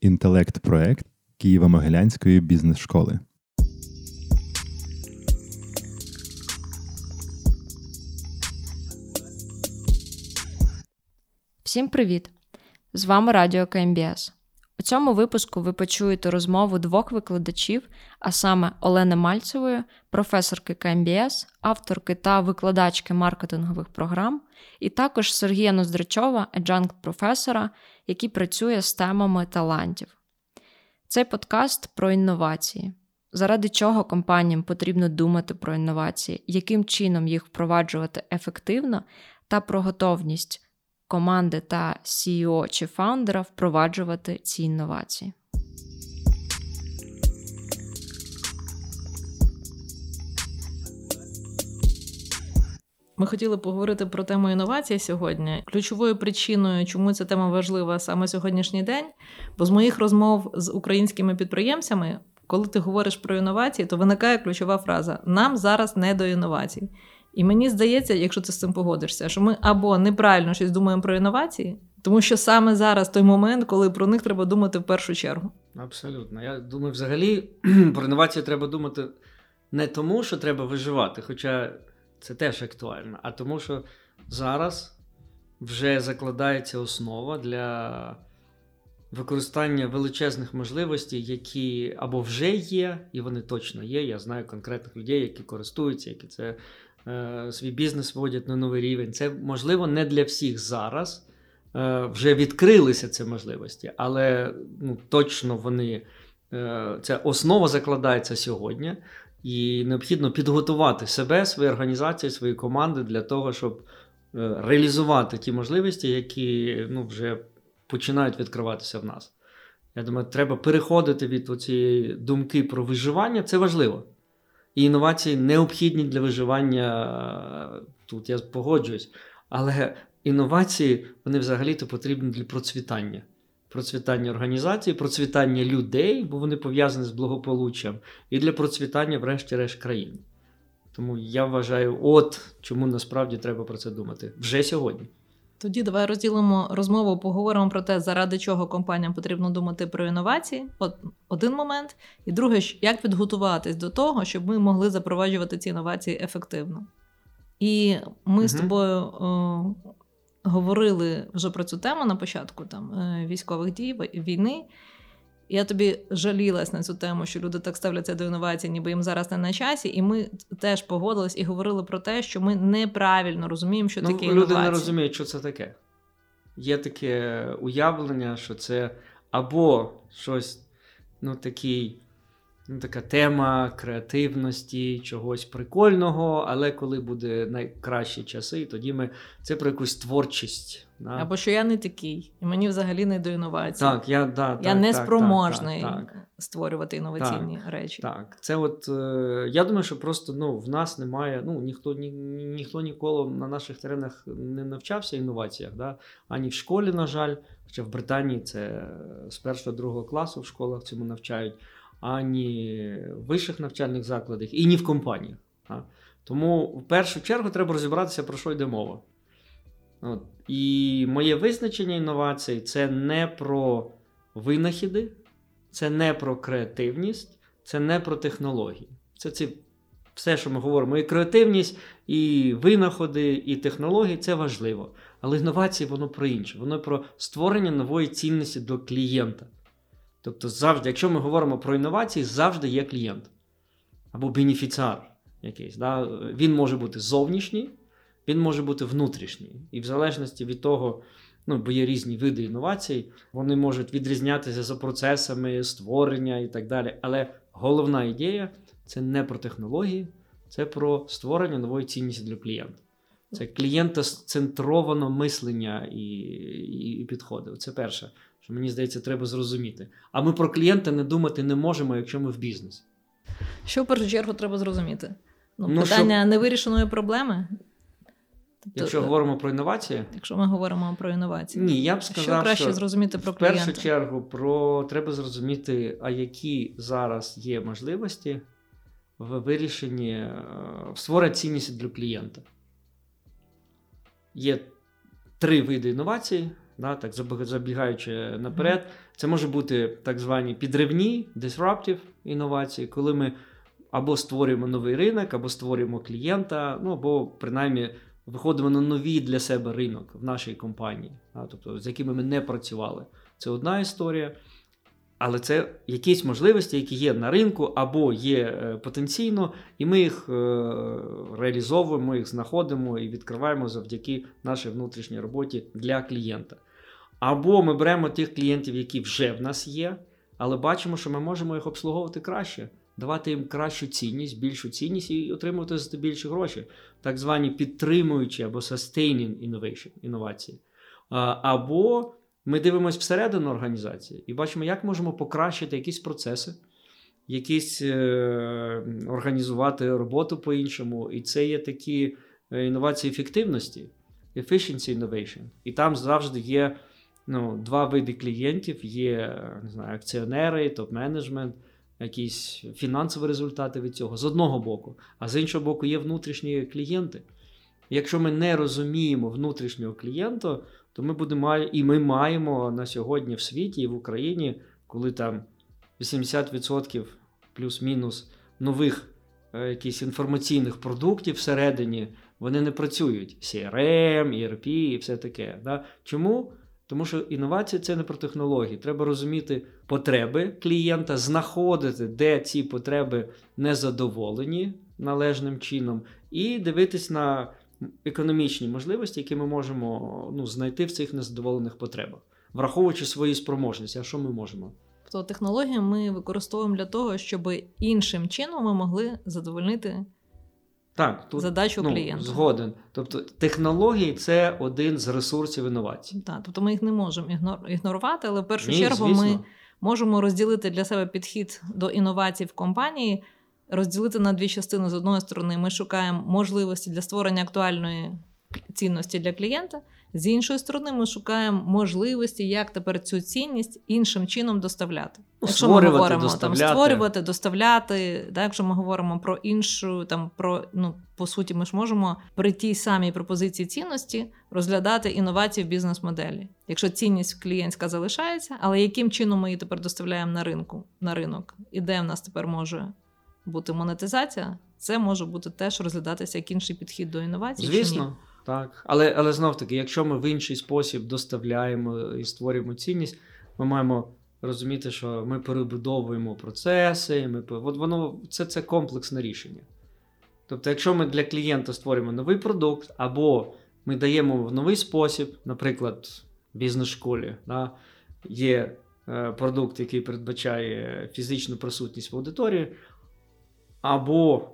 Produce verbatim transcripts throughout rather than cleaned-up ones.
Інтелект-проект Києво-Могилянської бізнес-школи. Всім привіт! З вами Радіо КМБС. У цьому випуску ви почуєте розмову двох викладачів, а саме Олени Мальцевої, професорки КМБС, авторки та викладачки маркетингових програм, і також Сергія Ноздрачова, аджанкт-професора, який працює з темами талантів. Цей подкаст про інновації. Заради чого компаніям потрібно думати про інновації, яким чином їх впроваджувати ефективно та про готовність команди та сі і о чи фаундера впроваджувати ці інновації. Ми хотіли поговорити про тему інновацій сьогодні. Ключовою причиною, чому ця тема важлива саме сьогоднішній день, бо з моїх розмов з українськими підприємцями, коли ти говориш про інновації, то виникає ключова фраза «нам зараз не до інновацій». І мені здається, якщо ти з цим погодишся, що ми або неправильно щось думаємо про інновації, тому що саме зараз той момент, коли про них треба думати в першу чергу. Абсолютно. Я думаю, взагалі про інновації треба думати не тому, що треба виживати, хоча це теж актуально, а тому, що зараз вже закладається основа для використання величезних можливостей, які або вже є, і вони точно є. Я знаю конкретних людей, які користуються, які це... свій бізнес вводять на новий рівень. Це, можливо, не для всіх зараз. Вже відкрилися ці можливості, але ну, точно вони... Ця основа закладається сьогодні, і необхідно підготувати себе, свої організації, свої команди для того, щоб реалізувати ті можливості, які ну, вже починають відкриватися в нас. Я думаю, треба переходити від цієї думки про виживання. Це важливо. І інновації необхідні для виживання, тут я погоджуюсь, але інновації, вони взагалі-то потрібні для процвітання. Процвітання організації, процвітання людей, бо вони пов'язані з благополуччям, і для процвітання, врешті-решт, країн. Тому я вважаю, от чому насправді треба про це думати вже сьогодні. Тоді давай розділимо розмову, поговоримо про те, заради чого компаніям потрібно думати про інновації. Один момент. І друге, як підготуватись до того, щоб ми могли запроваджувати ці інновації ефективно. І ми угу. з тобою о, говорили вже про цю тему на початку там, військових дій, війни. Я тобі жалілась на цю тему, що люди так ставляться до інновацій, ніби їм зараз не на часі. І ми теж погодились і говорили про те, що ми неправильно розуміємо, що ну, таке інновації. Люди не розуміють, що це таке. Є таке уявлення, що це або щось, ну, такий, ну, така тема креативності, чогось прикольного, але коли буде найкращі часи, тоді ми... Це про якусь творчість. Да. Або що я не такий, і мені взагалі не до інновацій. Так, я да, я так, не так, спроможний так, так, так. створювати інноваційні так, речі. Так, це от, е, я думаю, що просто ну, в нас немає, ну, ніхто, ні, ніхто ніколи на наших теренах не навчався інноваціях, да? Ані в школі, на жаль, хоча в Британії це з першого, другого класу в школах цьому навчають, ані в вищих навчальних закладах, і ні в компаніях. Да? Тому в першу чергу треба розібратися, про що йде мова. От. І моє визначення інновацій – це не про винахіди, це не про креативність, це не про технології. Це ці, все, що ми говоримо, і креативність, і винаходи, і технології – це важливо. Але інновації – воно про інше, воно про створення нової цінності до клієнта. Тобто завжди, якщо ми говоримо про інновації, завжди є клієнт або бенефіціар якийсь. Да? Він може бути зовнішній, він може бути внутрішній. І в залежності від того, ну, бо є різні види інновацій, вони можуть відрізнятися за процесами створення і так далі. Але головна ідея – це не про технології, це про створення нової цінності для клієнта. Це клієнтоцентроване мислення і, і, і підходи. Це перше, що мені здається, треба зрозуміти. А ми про клієнта не думати не можемо, якщо ми в бізнесі. Що в першу чергу треба зрозуміти? Ну, ну, питання що... невирішеної проблеми? Якщо Тобто, говоримо про інновації? Якщо ми говоримо про інновації. Ні, я б сказав, що краще що зрозуміти про клієнта. В першу чергу про, треба зрозуміти, а які зараз є можливості в вирішенні, в створенні цінності для клієнта. Є три види інновацій, да, так забігаючи наперед. Це може бути так звані підривні, disruptive інновації, коли ми або створюємо новий ринок, або створюємо клієнта, ну або принаймні виходимо на новий для себе ринок в нашій компанії, да, тобто з якими ми не працювали. Це одна історія. Але це якісь можливості, які є на ринку або є потенційно, і ми їх реалізовуємо, їх знаходимо і відкриваємо завдяки нашій внутрішній роботі для клієнта. Або ми беремо тих клієнтів, які вже в нас є, але бачимо, що ми можемо їх обслуговувати краще, давати їм кращу цінність, більшу цінність і отримувати за це більше гроші. Так звані підтримуючі або sustaining innovation, інновації. Або ми дивимося всередину організації і бачимо, як можемо покращити якісь процеси, якісь е- організувати роботу по-іншому. І це є такі інновації ефективності, efficiency innovation. І там завжди є ну, два види клієнтів, є не знаю, акціонери, топ-менеджмент, якісь фінансові результати від цього з одного боку, а з іншого боку є внутрішні клієнти. Якщо ми не розуміємо внутрішнього клієнта, то ми будемо, і ми маємо на сьогодні в світі і в Україні, коли там вісімдесят відсотків плюс-мінус нових е, якісь інформаційних продуктів всередині, вони не працюють. сі ар ем, і ар пі і все таке. Да? Чому? Тому що інновація – це не про технології. Треба розуміти потреби клієнта, знаходити, де ці потреби не задоволені належним чином, і дивитись на економічні можливості, які ми можемо ну, знайти в цих незадоволених потребах, враховуючи свої спроможності, а що ми можемо? Тобто технології ми використовуємо для того, щоб іншим чином ми могли задовольнити так, тут, задачу ну, клієнта. Згоден. Тобто технології – це один з ресурсів інновацій. Так, тобто ми їх не можемо ігнорувати, але в першу Ні, чергу звісно. Ми можемо розділити для себе підхід до інновацій в компанії – розділити на дві частини. З одної сторони, ми шукаємо можливості для створення актуальної цінності для клієнта. З іншої сторони, ми шукаємо можливості, як тепер цю цінність іншим чином доставляти. Ну, якщо ми говоримо доставляти. Там, створювати, доставляти, так, якщо ми говоримо про іншу, там, про, ну, по суті, ми ж можемо при тій самій пропозиції цінності розглядати інновації в бізнес-моделі. Якщо цінність клієнтська залишається, але яким чином ми її тепер доставляємо на ринку, на ринок? І де в нас тепер може бути монетизація, це може бути теж розглядатися як інший підхід до інновацій. Звісно, так. Але, але знов-таки, якщо ми в інший спосіб доставляємо і створюємо цінність, ми маємо розуміти, що ми перебудовуємо процеси, ми... От воно, це, це комплексне рішення. Тобто, якщо ми для клієнта створюємо новий продукт, або ми даємо в новий спосіб, наприклад, в бізнес-школі, да, є е, продукт, який передбачає фізичну присутність в аудиторії, або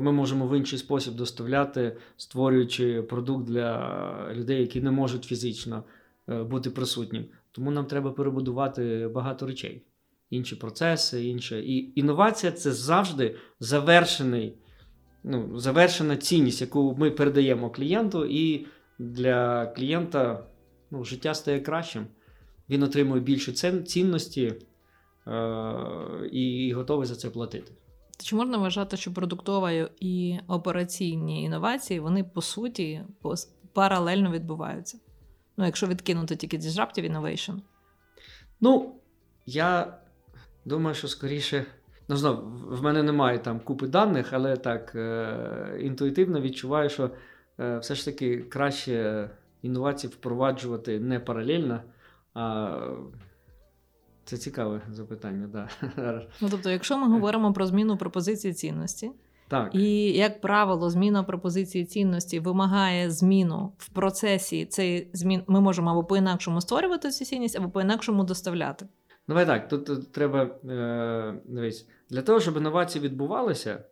ми можемо в інший спосіб доставляти, створюючи продукт для людей, які не можуть фізично бути присутніми. Тому нам треба перебудувати багато речей. Інші процеси, інше. І інновація – це завжди завершений, ну, завершена цінність, яку ми передаємо клієнту, і для клієнта ну, життя стає кращим. Він отримує більше цінності е- і готовий за це платити. Чи можна вважати, що продуктові і операційні інновації, вони по суті паралельно відбуваються? Ну, якщо відкинути тільки disruptive innovation. Ну, я думаю, що скоріше... Ну, знов, в мене немає там купи даних, але так е- інтуїтивно відчуваю, що е- все ж таки краще інновації впроваджувати не паралельно, а... Це цікаве запитання, да. Ну, тобто, якщо ми говоримо про зміну пропозиції цінності, так. І, як правило, зміна пропозиції цінності вимагає зміну в процесі, цей змін ми можемо або по-інакшому створювати цю цінність, або по-інакшому доставляти. Давай так, тут, тут треба, е, дивись, для того, щоб інновації відбувалися,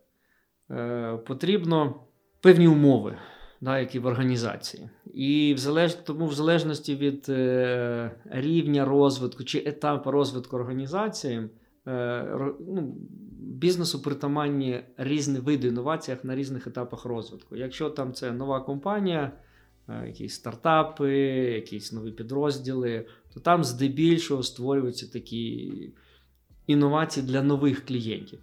е, потрібно певні умови, да, які в організації. І в залеж... тому в залежності від е, рівня розвитку чи етапу розвитку організації, е, ро... ну, бізнесу притаманні різні види інновацій на різних етапах розвитку. Якщо там це нова компанія, е, якісь стартапи, якісь нові підрозділи, то там здебільшого створюються такі інновації для нових клієнтів.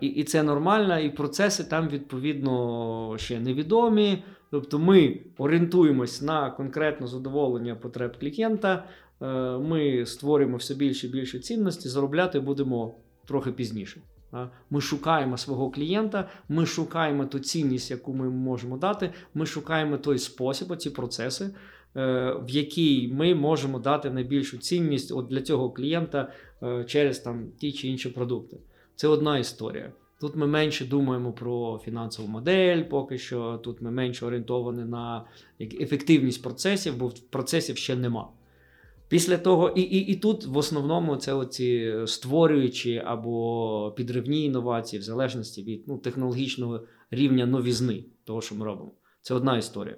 І, і це нормально, і процеси там, відповідно, ще невідомі. Тобто ми орієнтуємось на конкретне задоволення потреб клієнта, ми створюємо все більше і більше цінності, заробляти будемо трохи пізніше. Ми шукаємо свого клієнта, ми шукаємо ту цінність, яку ми можемо дати, ми шукаємо той спосіб, ці процеси, в якій ми можемо дати найбільшу цінність от для цього клієнта через там, ті чи інші продукти. Це одна історія. Тут ми менше думаємо про фінансову модель поки що, тут ми менше орієнтовані на ефективність процесів, бо процесів ще нема. Після того, і, і, і тут в основному це оці створюючі або підривні інновації в залежності від ну, технологічного рівня новізни того, що ми робимо. Це одна історія.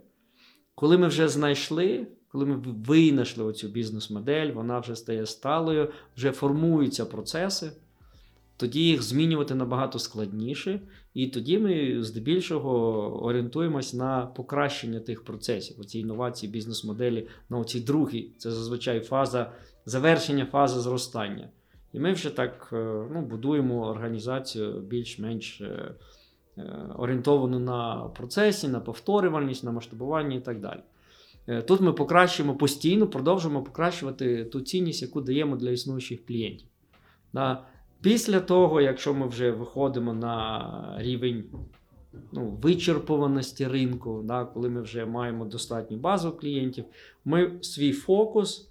Коли ми вже знайшли, коли ми винайшли оцю бізнес-модель, вона вже стає сталою, вже формуються процеси, тоді їх змінювати набагато складніше, і тоді ми здебільшого орієнтуємось на покращення тих процесів, оці інновації, бізнес-моделі на оцій другій, це зазвичай фаза завершення, фази зростання. І ми вже так ну, будуємо організацію більш-менш орієнтовану на процесі, на повторювальність, на масштабування і так далі. Тут ми покращуємо постійно, продовжуємо покращувати ту цінність, яку даємо для існуючих клієнтів. Після того, якщо ми вже виходимо на рівень ну, вичерпуваності ринку, да, коли ми вже маємо достатню базу клієнтів, ми свій фокус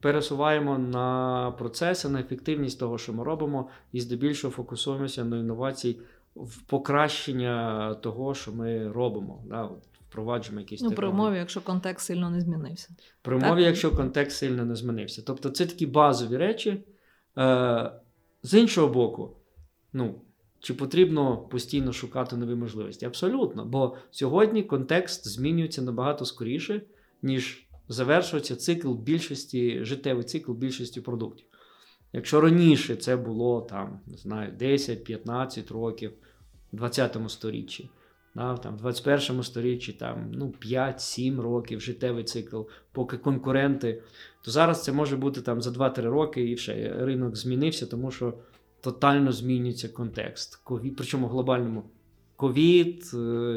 пересуваємо на процеси, на ефективність того, що ми робимо, і здебільшого фокусуємося на інновації в покращення того, що ми робимо. Да, от, впроваджуємо якісь ну, при умові, якщо контекст сильно не змінився. При умові, якщо контекст сильно не змінився. Тобто це такі базові речі. З іншого боку, ну, чи потрібно постійно шукати нові можливості? Абсолютно, бо сьогодні контекст змінюється набагато скоріше, ніж завершується цикл більшості, життєвий цикл більшості продуктів. Якщо раніше це було там, не знаю, десять-п'ятнадцять років в двадцятому сторіччі, да, там, в двадцять першому сторіччі там, ну, п'ять-сім років життєвий цикл, поки конкуренти, то зараз це може бути там, за два-три роки і все, ринок змінився, тому що тотально змінюється контекст. Ковід, причому в глобальному ковід,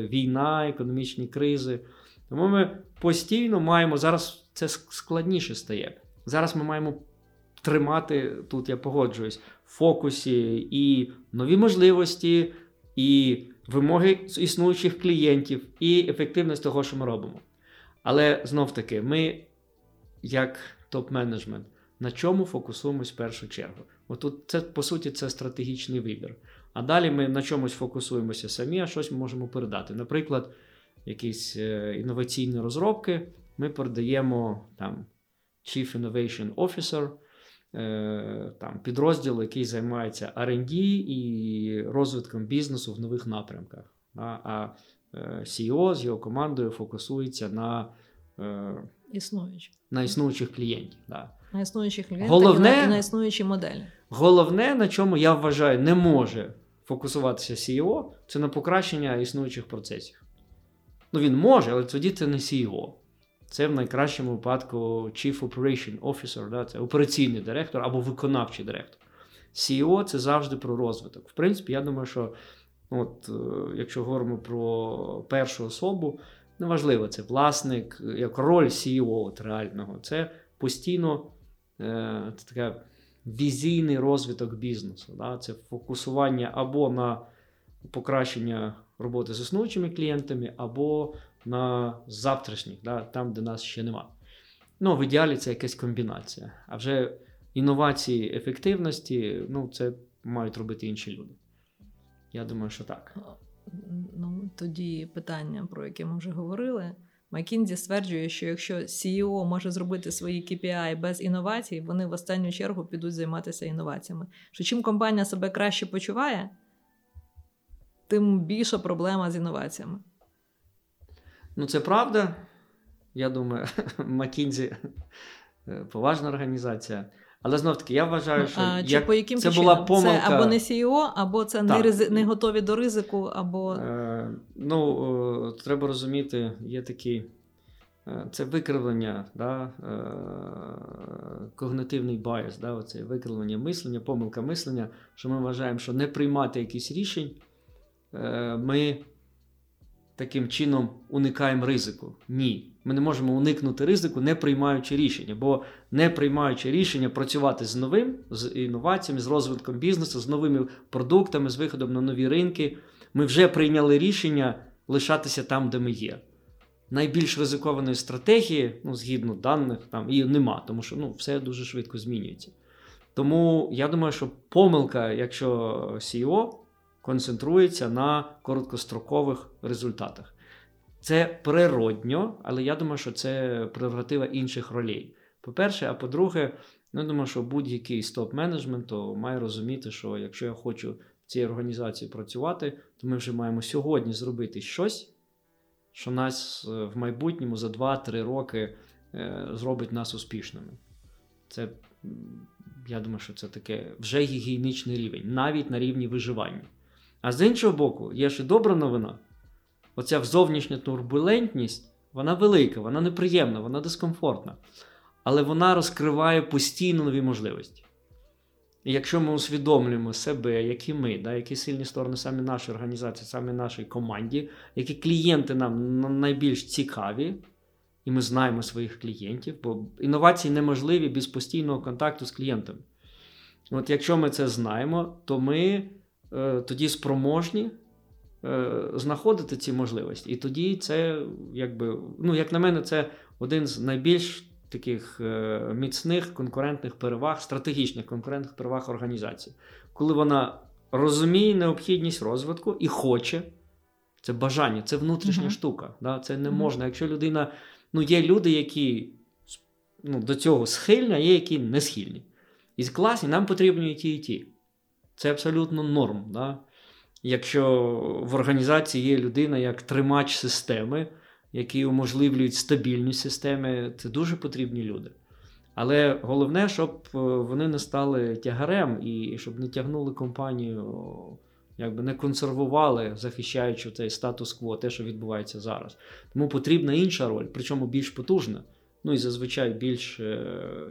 війна, економічні кризи. Тому ми постійно маємо, зараз це складніше стає. Зараз ми маємо тримати, тут я погоджуюсь, в фокусі і нові можливості, і вимоги існуючих клієнтів, і ефективність того, що ми робимо. Але, знов-таки, ми, як топ-менеджмент, на чому фокусуємось в першу чергу? Отут це, по суті, це стратегічний вибір. А далі ми на чомусь фокусуємося самі, а щось ми можемо передати. Наприклад, якісь інноваційні розробки ми передаємо там, Chief Innovation Officer, там, підрозділ, який займається ар енд ді і розвитком бізнесу в нових напрямках. А сі і о з його командою фокусується на, Існуючих. на існуючих клієнтів. Да. На існуючих клієнтів головне, і на існуючі моделі. Головне, на чому, я вважаю, не може фокусуватися сі і о, це на покращення існуючих процесів. Ну, він може, але тоді це не сі і о. Це в найкращому випадку Chief Operation Officer, да, це операційний директор або виконавчий директор. сі і о – це завжди про розвиток. В принципі, я думаю, що от, якщо говоримо про першу особу, неважливо, це власник, як роль сі і о от, реального. Це постійно е, це така візійний розвиток бізнесу. Да, це фокусування або на покращення роботи з існуючими клієнтами, або на завтрашніх, да, там, де нас ще нема. Ну, в ідеалі це якась комбінація. А вже інновації ефективності, ну, це мають робити інші люди. Я думаю, що так. Ну, тоді питання, про яке ми вже говорили. McKinsey стверджує, що якщо сі і о може зробити свої кей пі ай без інновацій, вони в останню чергу підуть займатися інноваціями. Що чим компанія себе краще почуває, тим більша проблема з інноваціями. Ну, це правда. Я думаю, McKinsey – поважна організація. Але, знов-таки, я вважаю, що а, як... по яким це причинам? Була помилка... Це або не сі і о, або це не, ризи... не готові до ризику, або... Е, ну, е, треба розуміти, є такий це викривлення, да, когнитивний байс, да, оце викривлення мислення, помилка мислення, що ми вважаємо, що не приймати якісь рішень, ми таким чином уникаємо ризику. Ні, ми не можемо уникнути ризику, не приймаючи рішення, бо не приймаючи рішення працювати з новим, з інноваціями, з розвитком бізнесу, з новими продуктами, з виходом на нові ринки, ми вже прийняли рішення лишатися там, де ми є. Найбільш ризикованої стратегії, ну, згідно даних, там і нема, тому що ну, все дуже швидко змінюється. Тому я думаю, що помилка, якщо сі і о концентрується на короткострокових результатах. Це природньо, але я думаю, що це прерогатива інших ролей. По-перше, а по-друге, ну, я думаю, що будь-який з топ-менеджменту має розуміти, що якщо я хочу в цій організації працювати, то ми вже маємо сьогодні зробити щось, що нас в майбутньому за два-три роки зробить нас успішними. Це, я думаю, що це таке вже гігієнічний рівень, навіть на рівні виживання. А з іншого боку, є ще добра новина. Оця зовнішня турбулентність, вона велика, вона неприємна, вона дискомфортна. Але вона розкриває постійно нові можливості. І якщо ми усвідомлюємо себе, які ми, да, які сильні сторони саме нашої організації, саме нашій команді, які клієнти нам найбільш цікаві, і ми знаємо своїх клієнтів, бо інновації неможливі без постійного контакту з клієнтами. От якщо ми це знаємо, то ми е, тоді спроможні е, знаходити ці можливості. І тоді це, якби, ну, як на мене, це один з найбільш таких е, міцних конкурентних переваг, стратегічних конкурентних переваг організації. Коли вона розуміє необхідність розвитку і хоче, це бажання, це внутрішня mm-hmm. штука, да, це не mm-hmm. можна. Якщо людина, ну є люди, які ну, до цього схильні, а є які не схильні. І класні, нам потрібні і ті, і ті. Це абсолютно норм. Да? Якщо в організації є людина як тримач системи, які уможливлюють стабільність системи, це дуже потрібні люди. Але головне, щоб вони не стали тягарем і щоб не тягнули компанію, якби не консервували, захищаючи цей статус-кво, те, що відбувається зараз. Тому потрібна інша роль, причому більш потужна, ну і зазвичай більш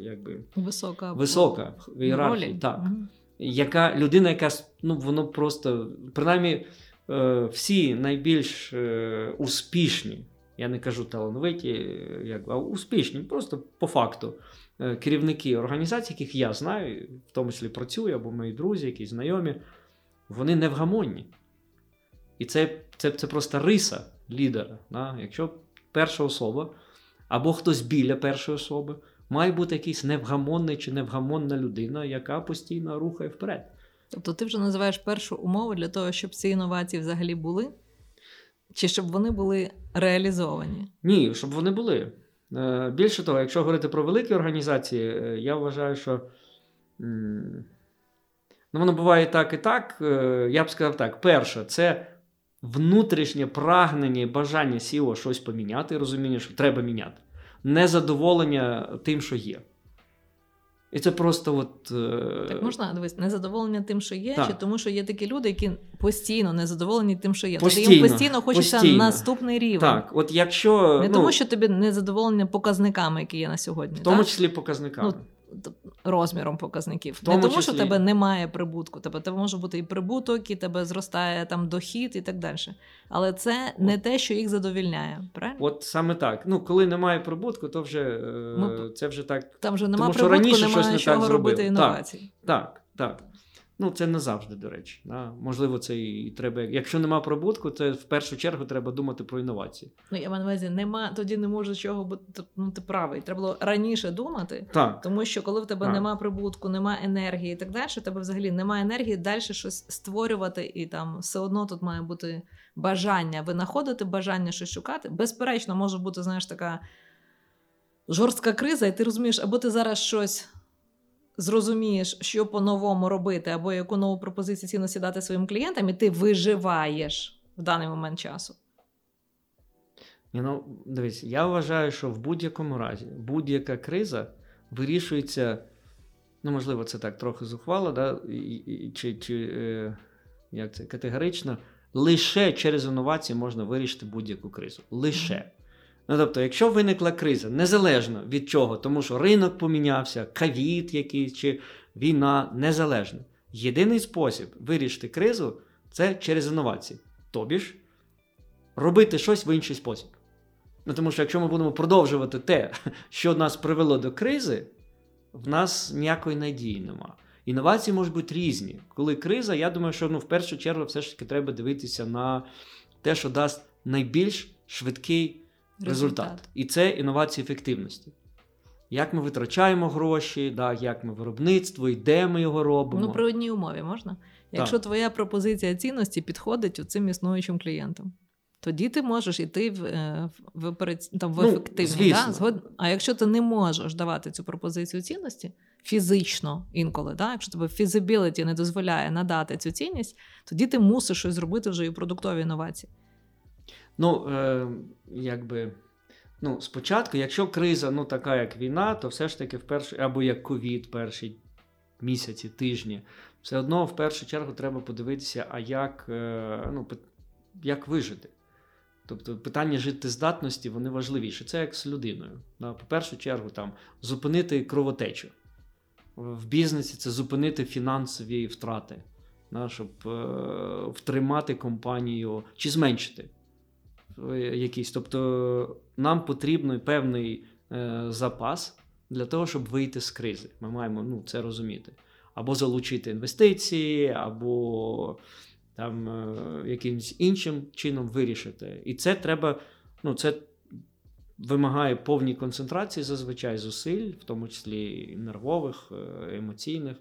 якби, висока, висока в ієрархії. Так. Mm-hmm. Яка людина, яка ну, воно просто, принаймні, всі найбільш успішні, я не кажу талановиті, а успішні, просто по факту керівники організацій, яких я знаю, в тому числі працюю, або мої друзі, якісь знайомі, вони невгамонні. І це, це, це просто риса лідера. Да? Якщо перша особа, або хтось біля першої особи, має бути якийсь невгамонний чи невгамонна людина, яка постійно рухає вперед. Тобто ти вже називаєш першу умову для того, щоб ці інновації взагалі були? Чи щоб вони були реалізовані? Ні, щоб вони були. Більше того, якщо говорити про великі організації, я вважаю, що ну, воно буває і так, і так. Я б сказав так. Перше, це внутрішнє прагнення і бажання сі і о щось поміняти, розуміння, що треба міняти. Незадоволення тим, що є. І це просто от... Так можна, дивись, незадоволення тим, що є, так. Чи тому, що є такі люди, які постійно незадоволені тим, що є. Постійно, тобто їм постійно хочеться постійно. Наступний рівень. Так, от якщо... Не ну, тому, що тобі незадоволення показниками, які є на сьогодні. В тому так? числі показниками. Ну, розміром показників. Не тому, числі... що тебе немає прибутку. Тебе, тебе може бути і прибуток, і тебе зростає там дохід і так далі. Але це от. Не те, що їх задовільняє. Правильно? От саме так. Ну, коли немає прибутку, то вже ну, це вже так. Там вже немає прибутку, раніше немає щось чого не так робити інновації. Так, так, так. Ну, це не завжди, до речі. Да? Можливо, це і треба... Якщо нема прибутку, то в першу чергу треба думати про інновації. Ну, я маю на увазі, нема, тоді не може чого бути... Ну, ти правий. Треба було раніше думати, так. Тому що коли в тебе так. нема прибутку, нема енергії і так далі, в тебе взагалі немає енергії далі щось створювати і там все одно тут має бути бажання. Ви знаходите бажання щось шукати. Безперечно, може бути, знаєш, така жорстка криза, і ти розумієш, або ти зараз щось... зрозумієш, що по-новому робити, або яку нову пропозицію цінності дати своїм клієнтам, і ти виживаєш в даний момент часу. Ні, ну, дивись, я вважаю, що в будь-якому разі будь-яка криза вирішується, ну, можливо, це так трохи зухвало, да? чи, чи е, як це, категорично, лише через інновації можна вирішити будь-яку кризу. Лише. Ну, тобто, якщо виникла криза, незалежно від чого, тому що ринок помінявся, ковід якийсь чи війна, незалежно. Єдиний спосіб вирішити кризу – це через інновації. Тобі ж робити щось в інший спосіб. Ну, тому що якщо ми будемо продовжувати те, що нас привело до кризи, в нас ніякої надії немає. Інновації можуть бути різні. Коли криза, я думаю, що ну, в першу чергу все ж таки треба дивитися на те, що дасть найбільш швидкий результат. результат. І це інновації ефективності. Як ми витрачаємо гроші, да, як ми виробництво, і де ми його робимо. Ну, при одній умові можна? Якщо так. Твоя пропозиція цінності підходить оцим існуючим клієнтам, тоді ти можеш йти в, в, там, в ну, ефективні. Да? Згод... А якщо ти не можеш давати цю пропозицію цінності, фізично інколи, да? Якщо тебе фізибіліті не дозволяє надати цю цінність, тоді ти мусиш щось зробити вже і продуктові інновації. Ну, е, якби, ну, спочатку, якщо криза, ну, така як війна, то все ж таки в перші, або як ковід перші місяці, тижні, все одно в першу чергу треба подивитися, а як, е, ну, як вижити. Тобто питання життєздатності, вони важливіші. Це як з людиною. Да? По першу чергу, там, зупинити кровотечу. В бізнесі це зупинити фінансові втрати, да? Щоб е, втримати компанію чи зменшити. Якісь. Тобто нам потрібен певний е, запас для того, щоб вийти з кризи. Ми маємо ну, це розуміти. Або залучити інвестиції, або там, е, якимось іншим чином вирішити. І це треба, ну, це вимагає повній концентрації зазвичай зусиль, в тому числі нервових, е, емоційних.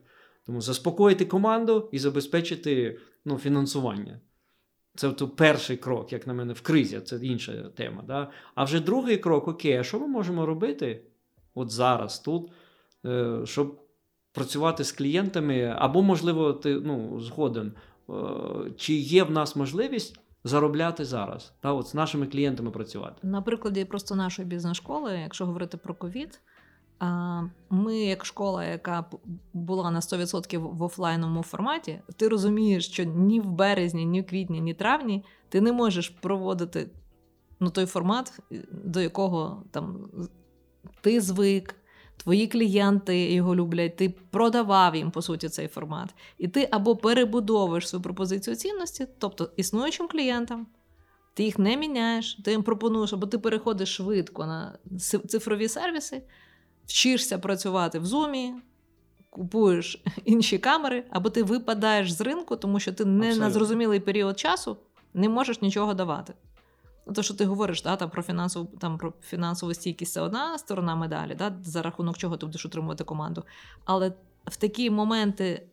Тому заспокоїти команду і забезпечити ну, фінансування. Це то перший крок, як на мене, в кризі, це інша тема. Да? А вже другий крок, окей, а що ми можемо робити от зараз, тут, щоб працювати з клієнтами, або, можливо, ти ну, згоден, чи є в нас можливість заробляти зараз, да? От з нашими клієнтами працювати. На прикладі просто нашої бізнес-школи, якщо говорити про ковід, ми, як школа, яка була на сто відсотків в офлайновому форматі, ти розумієш, що ні в березні, ні в квітні, ні в травні ти не можеш проводити ну, той формат, до якого там, ти звик, твої клієнти його люблять, ти продавав їм, по суті, цей формат. І ти або перебудовуєш свою пропозицію цінності, тобто існуючим клієнтам, ти їх не міняєш, ти їм пропонуєш, або ти переходиш швидко на цифрові сервіси, вчишся працювати в Зумі, купуєш інші камери, або ти випадаєш з ринку, тому що ти не Абсолютно. На зрозумілий період часу не можеш нічого давати. Те, що ти говориш, да, там, про фінансову, там, про фінансову стійкість – це одна сторона медалі, да, за рахунок чого ти будеш утримувати команду. Але в такі моменти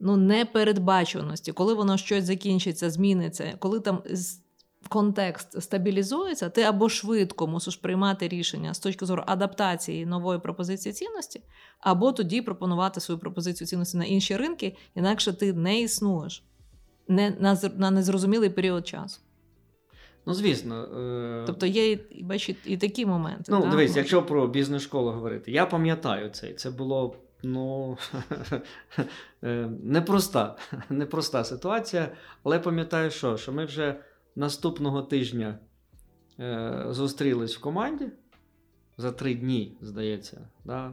ну, непередбачуваності, коли воно щось закінчиться, зміниться, коли там контекст стабілізується, ти або швидко мусиш приймати рішення з точки зору адаптації нової пропозиції цінності, або тоді пропонувати свою пропозицію цінності на інші ринки, інакше ти не існуєш не, на, на незрозумілий період часу. Ну, звісно. Е... Тобто є і, бачу, і такі моменти. Ну, так? Дивись, якщо про бізнес-школу говорити, я пам'ятаю це, це було ну, непроста, непроста ситуація, але пам'ятаю, що, що ми вже наступного тижня е, зустрілись в команді за три дні, здається, да,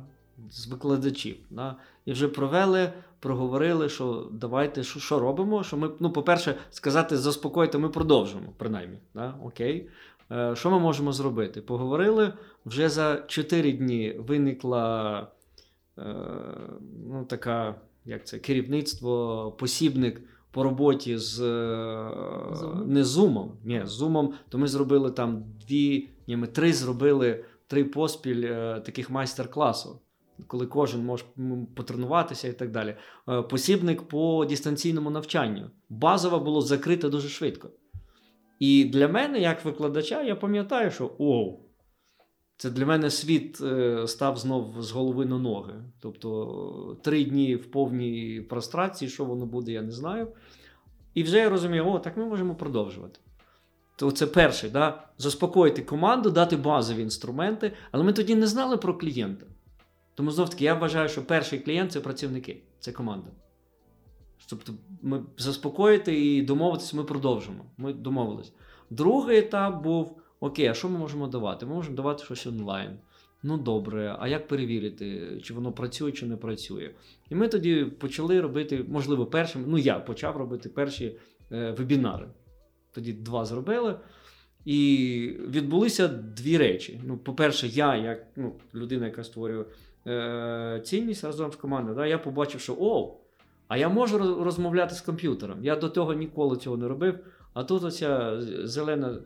з викладачів. Да, і вже провели, проговорили, що давайте, що, що робимо. Що ми, ну, по-перше, сказати заспокойте, ми продовжимо, принаймні. Да, окей. Е, що ми можемо зробити? Поговорили, вже за чотири дні виникла е, ну, така, як це, керівництво, посібник по роботі з Zoom. Не Zoom, ні, з Zoom, то ми зробили там дві, ні, ми три зробили, три поспіль е, таких майстер-класу, коли кожен може потренуватися і так далі. Е, посібник по дистанційному навчанню. Базово було закрите дуже швидко. І для мене, як викладача, я пам'ятаю, що оу, це для мене світ е, став знов з голови на ноги. Тобто три дні в повній прострації, що воно буде, я не знаю. І вже я розумію, о, так ми можемо продовжувати. То це перше, да? Заспокоїти команду, дати базові інструменти, але ми тоді не знали про клієнта. Тому знов-таки я вважаю, що перший клієнт – це працівники, це команда. Тобто ми заспокоїти і домовитися, ми продовжимо. Ми домовились. Другий етап був окей, а що ми можемо давати? Ми можемо давати щось онлайн. Ну добре, а як перевірити, чи воно працює, чи не працює? І ми тоді почали робити, можливо, першим, ну я почав робити перші е, вебінари. Тоді два зробили. І відбулися дві речі. Ну, по-перше, я, як ну, людина, яка створює е- цінність разом з командою, да, я побачив, що о, а я можу розмовляти з комп'ютером. Я до того ніколи цього не робив. А тут оця зелена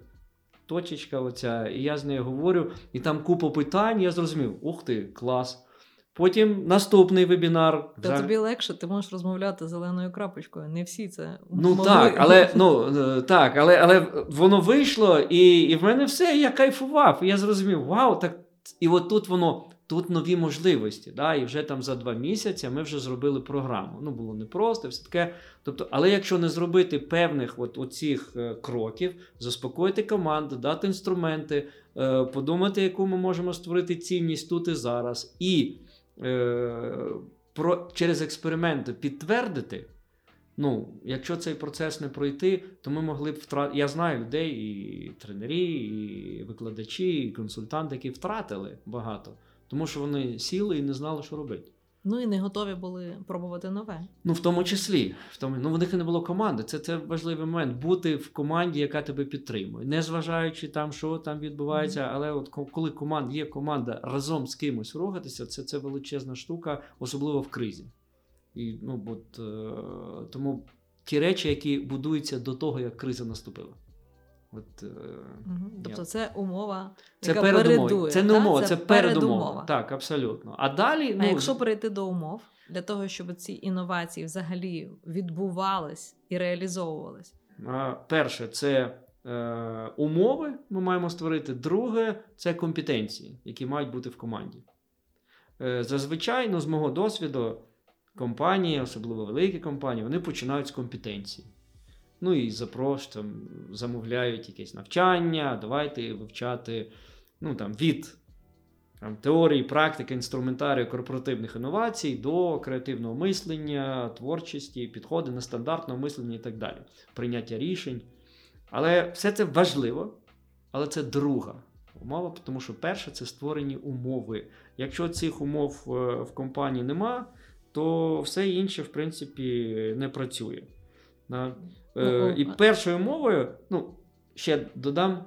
точечка, оця, і я з нею говорю, і там купа питань, я зрозумів, ух ти, клас. Потім наступний вебінар. Та тобі легше, ти можеш розмовляти з зеленою крапочкою. Не всі це ну, могли. Так, але, ну так, але, але воно вийшло, і, і в мене все, я кайфував. І я зрозумів, вау, так і от тут воно, тут нові можливості. Да? І вже там за два місяці ми вже зробили програму. Ну, було непросто, все таке. Тобто, але якщо не зробити певних от, оцих кроків, заспокоїти команду, дати інструменти, подумати, яку ми можемо створити цінність тут і зараз, і Про, через експерименти підтвердити, ну, якщо цей процес не пройти, то ми могли б втратити, я знаю людей, і тренері, і викладачі, і консультанти, які втратили багато, тому що вони сіли і не знали, що робити. Ну і не готові були пробувати нове. Ну, в тому числі. В тому, ну, в них і не було команди. Це, це важливий момент. Бути в команді, яка тебе підтримує. Незважаючи там, що там відбувається, mm-hmm. але от коли команд, є команда разом з кимось рухатися, це, це величезна штука, особливо в кризі. І, ну, от, е, тому ті речі, які будуються до того, як криза наступила. От, угу. Тобто це умова, це яка передує. Це не так? умова, це, це передумова. передумова. Так, абсолютно. А далі, ну... а якщо перейти до умов, для того, щоб ці інновації взагалі відбувались і реалізовувались? Перше, це е, умови ми маємо створити. Друге, це компетенції, які мають бути в команді. Е, зазвичай, ну, з мого досвіду, компанії, особливо великі компанії, вони починають з компетенції. Ну і запрошують, замовляють якесь навчання, давайте вивчати ну, там, від там, теорії, практики, інструментарію корпоративних інновацій до креативного мислення, творчості, підходи нестандартного мислення і так далі, прийняття рішень. Але все це важливо, але це друга умова, тому що перша – це створені умови. Якщо цих умов в компанії нема, то все інше, в принципі, не працює. На, е, і першою мовою, ну, ще додам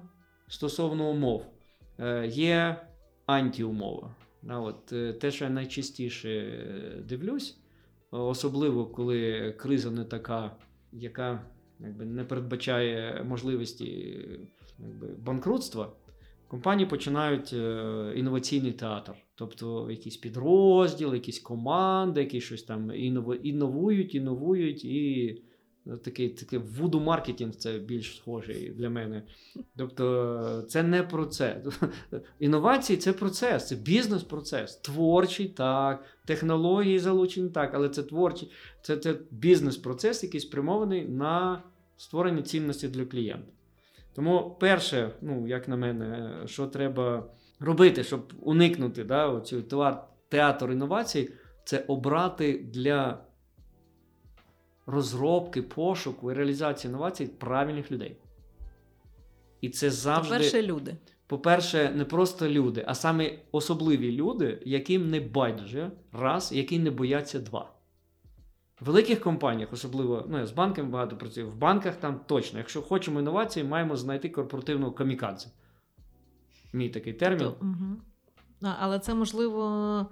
стосовно умов, е, є антиумова. А от, е, те, що я найчастіше дивлюсь, особливо, коли криза не така, яка якби, не передбачає можливості якби, банкрутства, компанії починають е, інноваційний театр. Тобто якісь підрозділи, якісь команди, які щось там інновують, інновують і... Такий, такий вуду-маркетинг, це більш схожий для мене. Тобто це не про це. Інновації – це процес, це бізнес-процес. Творчий, так, технології залучені, так, але це творчий. Це, це бізнес-процес, який спрямований на створення цінності для клієнта. Тому перше, ну, як на мене, що треба робити, щоб уникнути да, оцю театр інновацій – це обрати для розробки, пошуку і реалізації інновацій правильних людей. І це завжди... По-перше, люди. По-перше, не просто люди, а саме особливі люди, яким не байдуже раз, які не бояться два. В великих компаніях, особливо, ну я з банками багато працюю, в банках там точно, якщо хочемо інновації, маємо знайти корпоративного камікадзе. Мій такий термін. То, угу. а, але це можливо...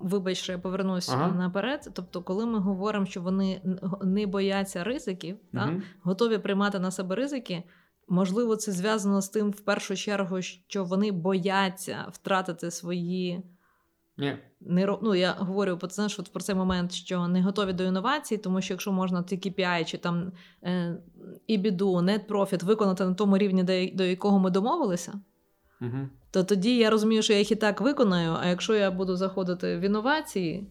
Вибач, що я повернусь ага. наперед. Тобто, коли ми говоримо, що вони не бояться ризиків, угу. та, готові приймати на себе ризики, можливо, це зв'язано з тим, в першу чергу, що вони бояться втратити свої... Ні. Не, ну, я говорю знаєш, от про цей момент, що не готові до інновацій, тому що якщо можна ті кей пі ай чи там е, і бі ді ю, net profit виконати на тому рівні, де, до якого ми домовилися, угу. то тоді я розумію, що я їх і так виконаю, а якщо я буду заходити в інновації,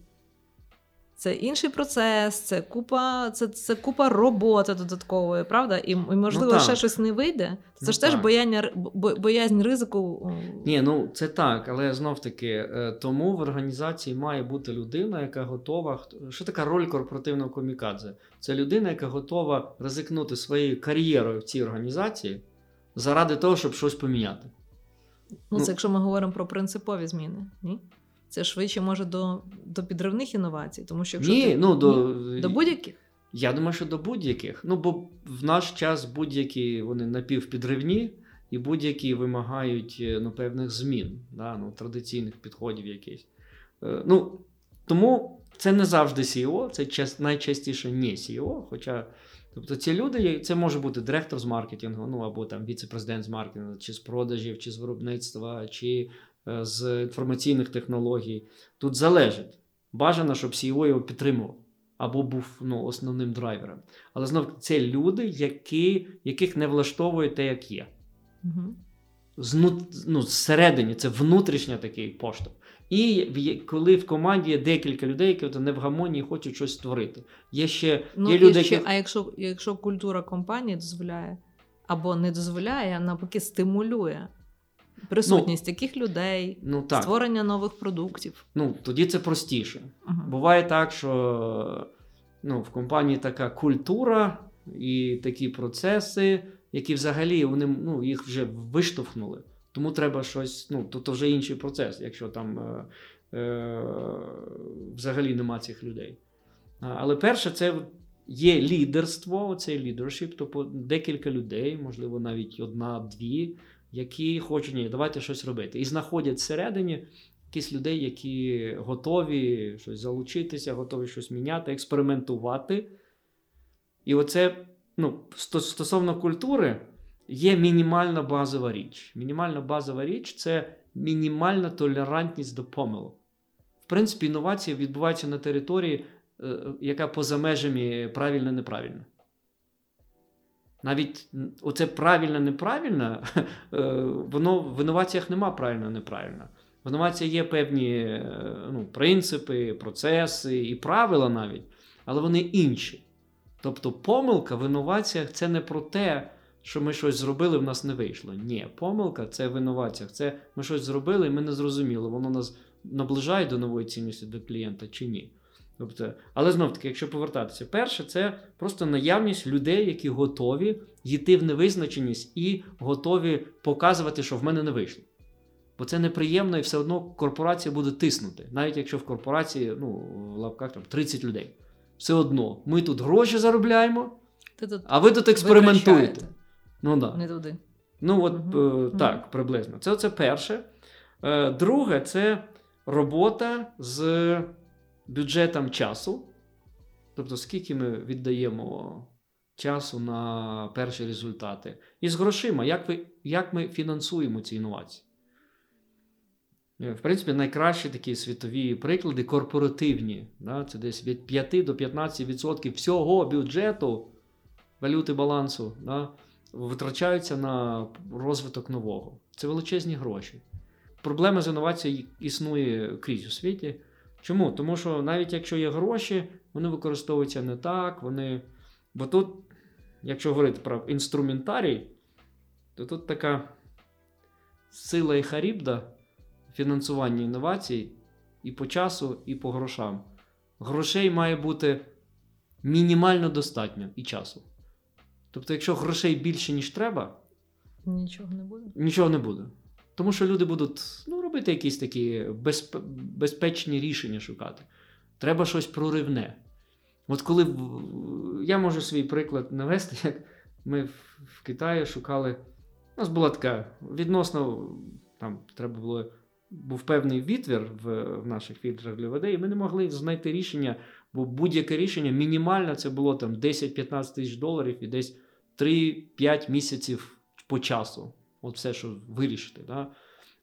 це інший процес, це купа, це, це купа роботи додаткової, правда? І, і можливо, ну, ще щось не вийде. Це ну, ж так. теж бояння, боязнь ризику. Ні, ну це так, але знов-таки, тому в організації має бути людина, яка готова... Що така роль корпоративного камікадзе? Це людина, яка готова ризикнути своєю кар'єрою в цій організації, заради того, щоб щось поміняти. Ну, це якщо ми говоримо про принципові зміни, ні? Це швидше може до, до підривних інновацій, тому що якщо ні, ти... ну, до... Ні, до будь-яких? Я думаю, що до будь-яких. Ну, бо в наш час будь-які вони напівпідривні, і будь-які вимагають, ну, певних змін, да? Ну, традиційних підходів якихось. Ну, тому це не завжди сі і о, це найчастіше не сі і о, хоча, тобто, ці люди, це може бути директор з маркетингу, ну, або там віце-президент з маркетингу, чи з продажів, чи з виробництва, чи з інформаційних технологій. Тут залежить. Бажано, щоб сі і о його підтримував або був, ну, основним драйвером. Але, знов, це люди, які, яких не влаштовує те, як є. Угу. Знут, ну, зсередині, це внутрішній такий поштовх. І коли в команді є декілька людей, які от не в гамонії хочуть щось створити. Є ще, ну, є люди, ще, які... А якщо, якщо культура компанії дозволяє, або не дозволяє, а навпаки стимулює присутність, ну, таких людей, ну, так, створення нових продуктів. Ну, тоді це простіше. Uh-huh. Буває так, що, ну, в компанії така культура і такі процеси, які взагалі вони, ну, їх вже виштовхнули. Тому треба щось, ну, тут вже інший процес, якщо там е, е, взагалі нема цих людей. Але перше, це є лідерство, оцей лідершіп, тобто декілька людей, можливо навіть одна-дві, які хочуть, ні, давайте щось робити. І знаходять всередині якісь людей, які готові щось залучитися, готові щось міняти, експериментувати. І оце, ну, стосовно культури, є мінімальна базова річ. Мінімальна базова річ – це мінімальна толерантність до помилок. В принципі, інновація відбувається на території, яка поза межами правильно-неправильно. Навіть оце правильно-неправильно, воно в інноваціях нема правильно-неправильно. В інноваціях є певні, ну, принципи, процеси і правила навіть, але вони інші. Тобто помилка в інноваціях – це не про те, що ми щось зробили, в нас не вийшло. Ні, помилка – це в інноваціях. Це ми щось зробили, і ми не зрозуміли, воно нас наближає до нової цінності, до клієнта чи ні. Тобто, але знов-таки, якщо повертатися, перше – це просто наявність людей, які готові йти в невизначеність і готові показувати, що в мене не вийшло. Бо це неприємно, і все одно корпорація буде тиснути. Навіть якщо в корпорації, ну, в лапках там тридцять людей. Все одно, ми тут гроші заробляємо, а ви тут експериментуєте. Ну, да. Не туди. Ну, от, угу. е, так, приблизно. Це, це перше. Е, друге, це робота з бюджетом часу. Тобто, скільки ми віддаємо часу на перші результати. І з грошима, як, ви, як ми фінансуємо ці інновації. В принципі, найкращі такі світові приклади корпоративні. Да? Це десь від п'ять до п'ятнадцяти відсотків всього бюджету валюти балансу, да? Витрачаються на розвиток нового. Це величезні гроші. Проблема з інновацією існує крізь у світі. Чому? Тому що навіть якщо є гроші, вони використовуються не так, вони... Бо тут, якщо говорити про інструментарій, то тут така сила і харібда фінансування інновацій і по часу, і по грошам. Грошей має бути мінімально достатньо і часу. Тобто, якщо грошей більше, ніж треба, нічого не буде. Нічого не буде. Тому що люди будуть, ну, робити якісь такі безп... безпечні рішення шукати. Треба щось проривне. От коли... Я можу свій приклад навести, як ми в Китаї шукали... У нас була така відносно... Там треба було... Був певний відвір в, в наших фільтрах для води, і ми не могли знайти рішення, бо будь-яке рішення мінімально це було там десять-п'ятнадцять тисяч доларів і десь три-п'ять місяців по часу. От все, що вирішити. Да?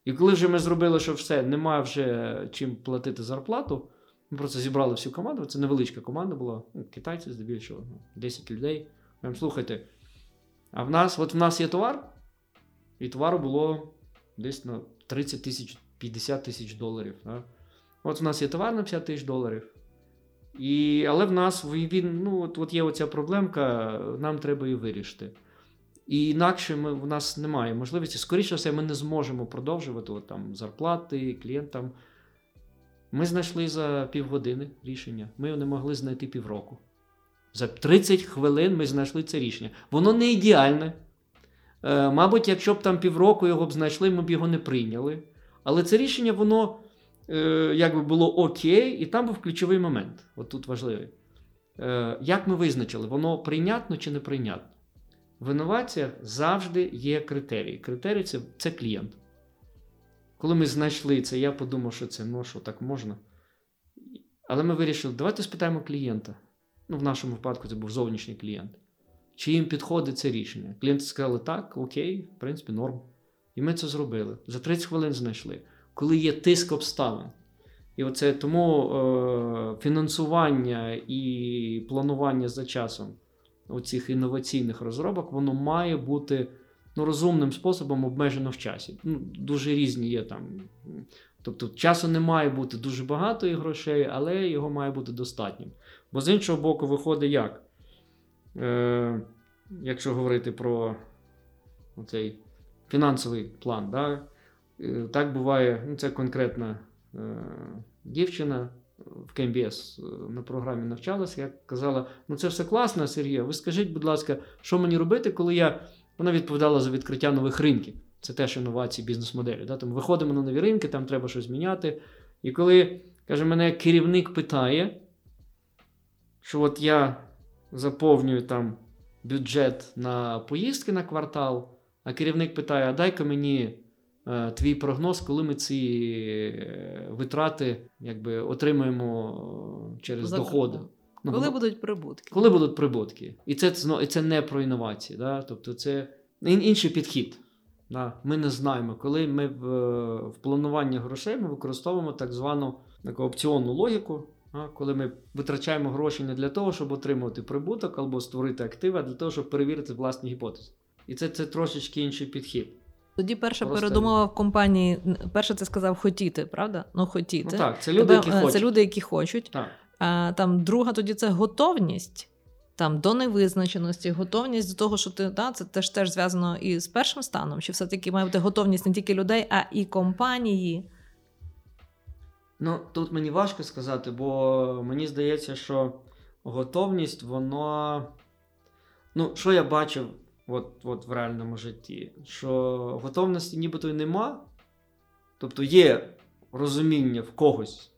І коли вже ми зробили, що все, немає вже чим платити зарплату, ми просто зібрали всю команду, це невеличка команда була, китайці здебільшого, десять людей. Прям, слухайте, а в нас, от в нас є товар, і товару було десь на тридцять тисяч, п'ятдесят тисяч доларів. Да? От в нас є товар на п'ятдесят тисяч доларів. І, але в нас він, ну, от, от є оця проблемка, нам треба її вирішити. І інакше ми, в нас немає можливості. Скоріше все, ми не зможемо продовжувати от, там, зарплати клієнтам. Ми знайшли за півгодини рішення. Ми його не могли знайти півроку. За тридцять хвилин ми знайшли це рішення. Воно не ідеальне, Мабуть, якщо б там півроку його б знайшли, ми б його не прийняли. Але це рішення, воно якби було окей, і там був ключовий момент, от тут важливий. Як ми визначили, воно прийнятно чи не прийнятно? В інноваціях завжди є критерії. Критерії – це, це клієнт. Коли ми знайшли це, я подумав, що це, ну що, так можна. Але ми вирішили, давайте спитаємо клієнта. Ну, в нашому випадку це був зовнішній клієнт. Чи їм підходить це рішення? Клієнти сказали, так, окей, в принципі, норм. І ми це зробили. За тридцять хвилин знайшли. Коли є тиск обставин. І оце тому е- фінансування і планування за часом оцих інноваційних розробок, воно має бути, ну, розумним способом обмежено в часі. Ну, дуже різні є там. Тобто часу не має бути дуже багато і грошей, але його має бути достатнім. Бо з іншого боку виходить як? Е, якщо говорити про цей фінансовий план, да? е, так буває, ну, це конкретна е, дівчина в КМБС на програмі навчалася, я казала, ну це все класно, Сергія, ви скажіть, будь ласка, що мені робити, коли я... Вона відповідала за відкриття нових ринків. Це теж інновації бізнес-моделі. Да? Там виходимо на нові ринки, там треба щось зміняти. І коли, каже, мене керівник питає, що от я заповнюю там бюджет на поїздки на квартал, а керівник питає, а дай-ка мені е, твій прогноз, коли ми ці витрати якби, отримаємо через Закон. доходи. Ну, коли воно... будуть прибутки. Коли будуть прибутки. І це, і це не про інновації. Да? Тобто це інший підхід. Да. Ми не знаємо, коли ми в, в плануванні грошей ми використовуємо так звану таку опціонну логіку, да? Коли ми витрачаємо гроші не для того, щоб отримувати прибуток або створити активи, а для того, щоб перевірити власні гіпотези. І це, це трошечки інший підхід. Тоді перша Просто... передумова в компанії, перше це сказав хотіти, правда? Ну хотіти. Ну, так, це люди, Тоби, які хочуть. Це люди, які хочуть. Так. А, там друга тоді це готовність. Там до невизначеності, готовність до того, що ти, да, це теж, теж зв'язано і з першим станом, що все-таки має бути готовність не тільки людей, а і компанії. Ну, тут мені важко сказати, бо мені здається, що готовність, вона... Ну, що я бачив от, от в реальному житті? Що готовності нібито й нема, тобто є розуміння в когось,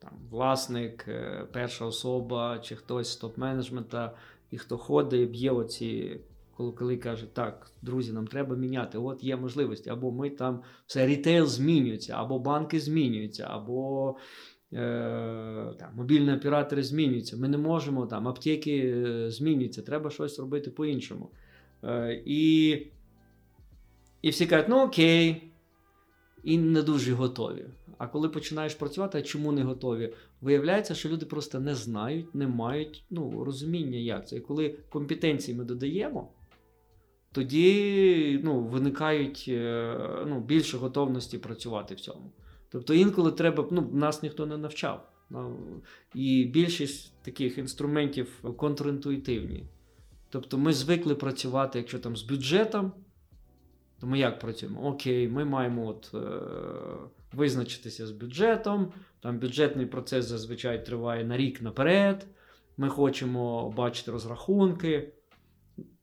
там, власник, перша особа, чи хтось з топ-менеджмента, і хто ходить, і б'є оці, коли, коли каже, так, друзі, нам треба міняти, от є можливість, або ми там, все, рітейл змінюється, або банки змінюються, або е, там, мобільні оператори змінюються, ми не можемо, там, аптеки змінюються, треба щось робити по-іншому. Е, і, і всі кажуть, ну окей, і не дуже готові. А коли починаєш працювати, а чому не готові? Виявляється, що люди просто не знають, не мають, ну, розуміння, як це. І коли компетенції ми додаємо, тоді, ну, виникають, ну, більше готовності працювати в цьому. Тобто інколи треба, ну, нас ніхто не навчав. І більшість таких інструментів контрінтуїтивні. Тобто ми звикли працювати, якщо там з бюджетом, то ми як працюємо? Окей, ми маємо от... визначитися з бюджетом, там бюджетний процес зазвичай триває на рік наперед, ми хочемо бачити розрахунки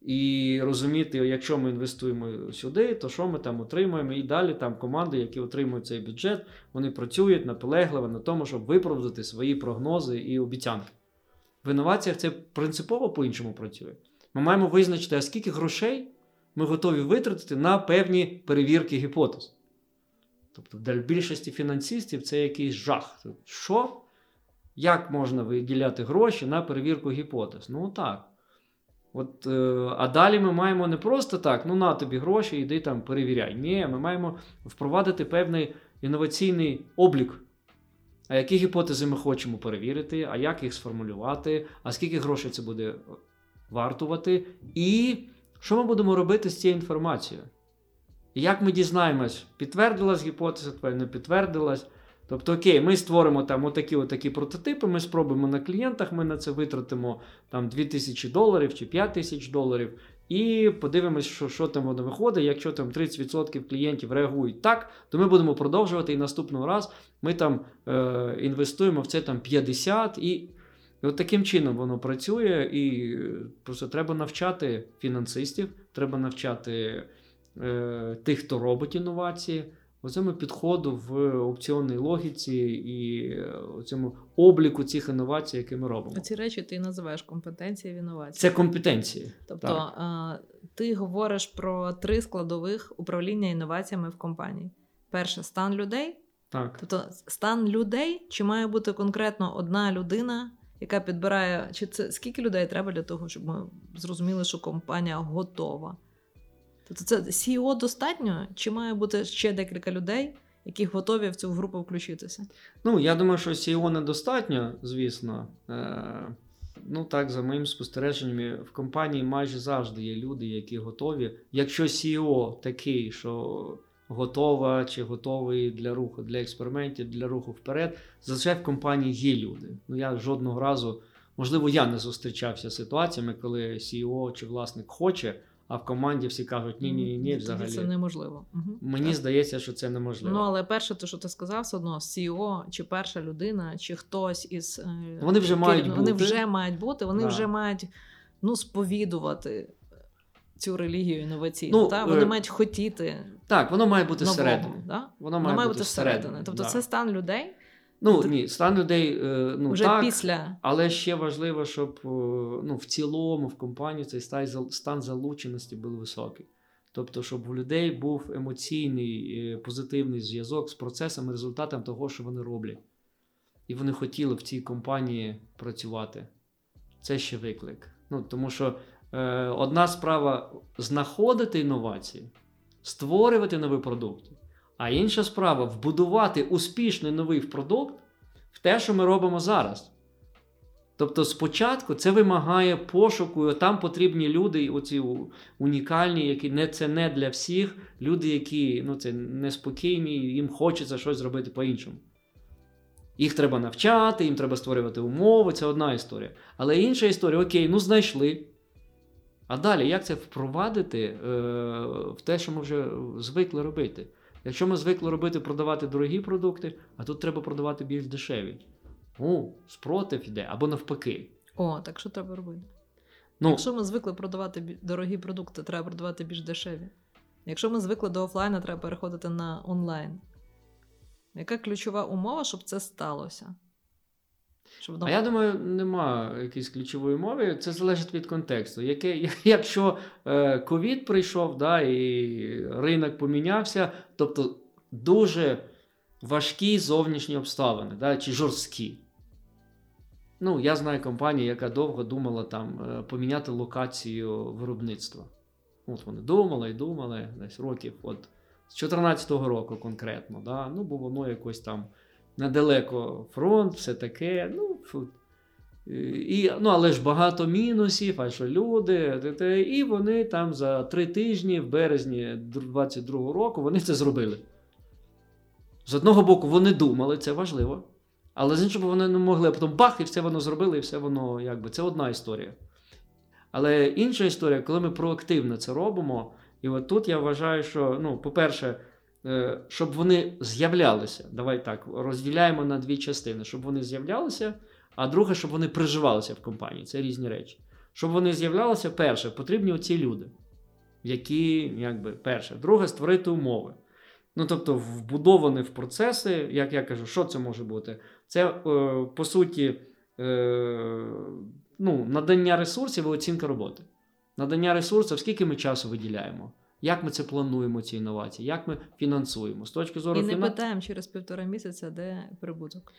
і розуміти, якщо ми інвестуємо сюди, то що ми там отримаємо, і далі там команди, які отримують цей бюджет, вони працюють наполегливо на тому, щоб виправдати свої прогнози і обіцянки. В інноваціях це принципово по-іншому працює. Ми маємо визначити, а скільки грошей ми готові витратити на певні перевірки гіпотез. Тобто для більшості фінансистів це якийсь жах. Що? Як можна виділяти гроші на перевірку гіпотез? Ну так. От, е, а далі ми маємо не просто так, ну на тобі гроші, іди там перевіряй. Ні, ми маємо впровадити певний інноваційний облік. А які гіпотези ми хочемо перевірити, а як їх сформулювати, а скільки грошей це буде вартувати, і що ми будемо робити з цією інформацією. І як ми дізнаємось, підтвердилась гіпотеза твоя, не підтвердилась. Тобто, окей, ми створимо там отакі-отакі прототипи, ми спробуємо на клієнтах, ми на це витратимо там дві тисячі доларів чи п'ять тисяч доларів і подивимось, що, що там воно виходить. Якщо там тридцять відсотків клієнтів реагують так, то ми будемо продовжувати і наступного разу ми там е- інвестуємо в це там п'ятдесят і, І от таким чином воно працює, і просто треба навчати фінансистів, треба навчати е, тих, хто робить інновації, у цьому підходу в опціонній логіці і у цьому обліку цих інновацій, які ми робимо. Ці речі ти називаєш компетенції в інновації. Це компетенції. Тобто так. Ти говориш про три складових управління інноваціями в компанії. Перше – стан людей. Так. Тобто стан людей, чи має бути конкретно одна людина, яка підбирає, чи це скільки людей треба для того, щоб ми зрозуміли, що компанія готова? Тобто це сі і о достатньо, чи має бути ще декілька людей, які готові в цю групу включитися? Ну, я думаю, що сі і о недостатньо, звісно. Е, ну так, за моїм спостереженням, в компанії майже завжди є люди, які готові. Якщо сі і о такий, що готова чи готовий для руху, для експериментів, для руху вперед, зазвичай в компанії є люди. Ну, я жодного разу, можливо, я не зустрічався з ситуаціями, коли сі і о чи власник хоче, а в команді всі кажуть, ні-ні-ні, взагалі. Це неможливо. Угу. Мені так. здається, що це неможливо. Ну, але перше, то, що ти сказав, все одно сі і о, чи перша людина, чи хтось із... Вони вже мають бути. Вони вже мають бути, вони да. вже мають ну, сповідувати цю релігію інноваційну. Ну, та? Вони е... мають хотіти. Так, воно має бути всередині. Да? Воно, воно має бути, бути всередині. Тобто да. це стан людей. Ну, ні, стан людей, ну, вже так, після. Але ще важливо, щоб ну, в цілому в компанії цей стан залученості був високий. Тобто, щоб у людей був емоційний, позитивний зв'язок з процесом і результатом того, що вони роблять. І вони хотіли в цій компанії працювати. Це ще виклик. Ну, тому що е, одна справа – знаходити інновації, створювати нові продукти. А інша справа – вбудувати успішний новий продукт в те, що ми робимо зараз. Тобто спочатку це вимагає пошуку, там потрібні люди, оці унікальні, які не, це не для всіх, люди, які ну, це неспокійні, їм хочеться щось зробити по-іншому. Їх треба навчати, їм треба створювати умови, це одна історія. Але інша історія – окей, ну знайшли. А далі, як це впровадити е, в те, що ми вже звикли робити? Якщо ми звикли робити, продавати дорогі продукти, а тут треба продавати більш дешеві. О, спротив іде, або навпаки. О, так що треба робити? Ну, якщо ми звикли продавати дорогі продукти, треба продавати більш дешеві. Якщо ми звикли до офлайну, треба переходити на онлайн. Яка ключова умова, щоб це сталося? Щоб вдома... А я думаю, нема якоїсь ключової умови. Це залежить від контексту. Яке, якщо ковід е, прийшов, да, і ринок помінявся, тобто дуже важкі зовнішні обставини, да, чи жорсткі. Ну, я знаю компанію, яка довго думала там поміняти локацію виробництва. От вони думали і думали, десь років, от з чотирнадцятого року конкретно, да, ну, бо воно якось там недалеко фронт, все таке, ну, і, ну, але ж багато мінусів, а що люди, і вони там за три тижні в березні двадцять другого року вони це зробили. З одного боку, вони думали, це важливо, але з іншого вони не могли, а потім бах, і все воно зробили, і все воно, якби, це одна історія. Але інша історія, коли ми проактивно це робимо, і от тут я вважаю, що, ну, по-перше, щоб вони з'являлися, давай так, розділяємо на дві частини, щоб вони з'являлися, а друге, щоб вони приживалися в компанії, це різні речі. Щоб вони з'являлися, перше, потрібні оці люди, які, якби, перше, друге, створити умови. Ну, тобто, вбудовані в процеси, як я кажу, що це може бути? Це, е, по суті, е, ну, надання ресурсів і оцінка роботи. Надання ресурсів, скільки ми часу виділяємо? Як ми це плануємо, ці інновації, як ми фінансуємо з точки зору фінансів. І не фінанс... питаємо через півтора місяця, де прибуток.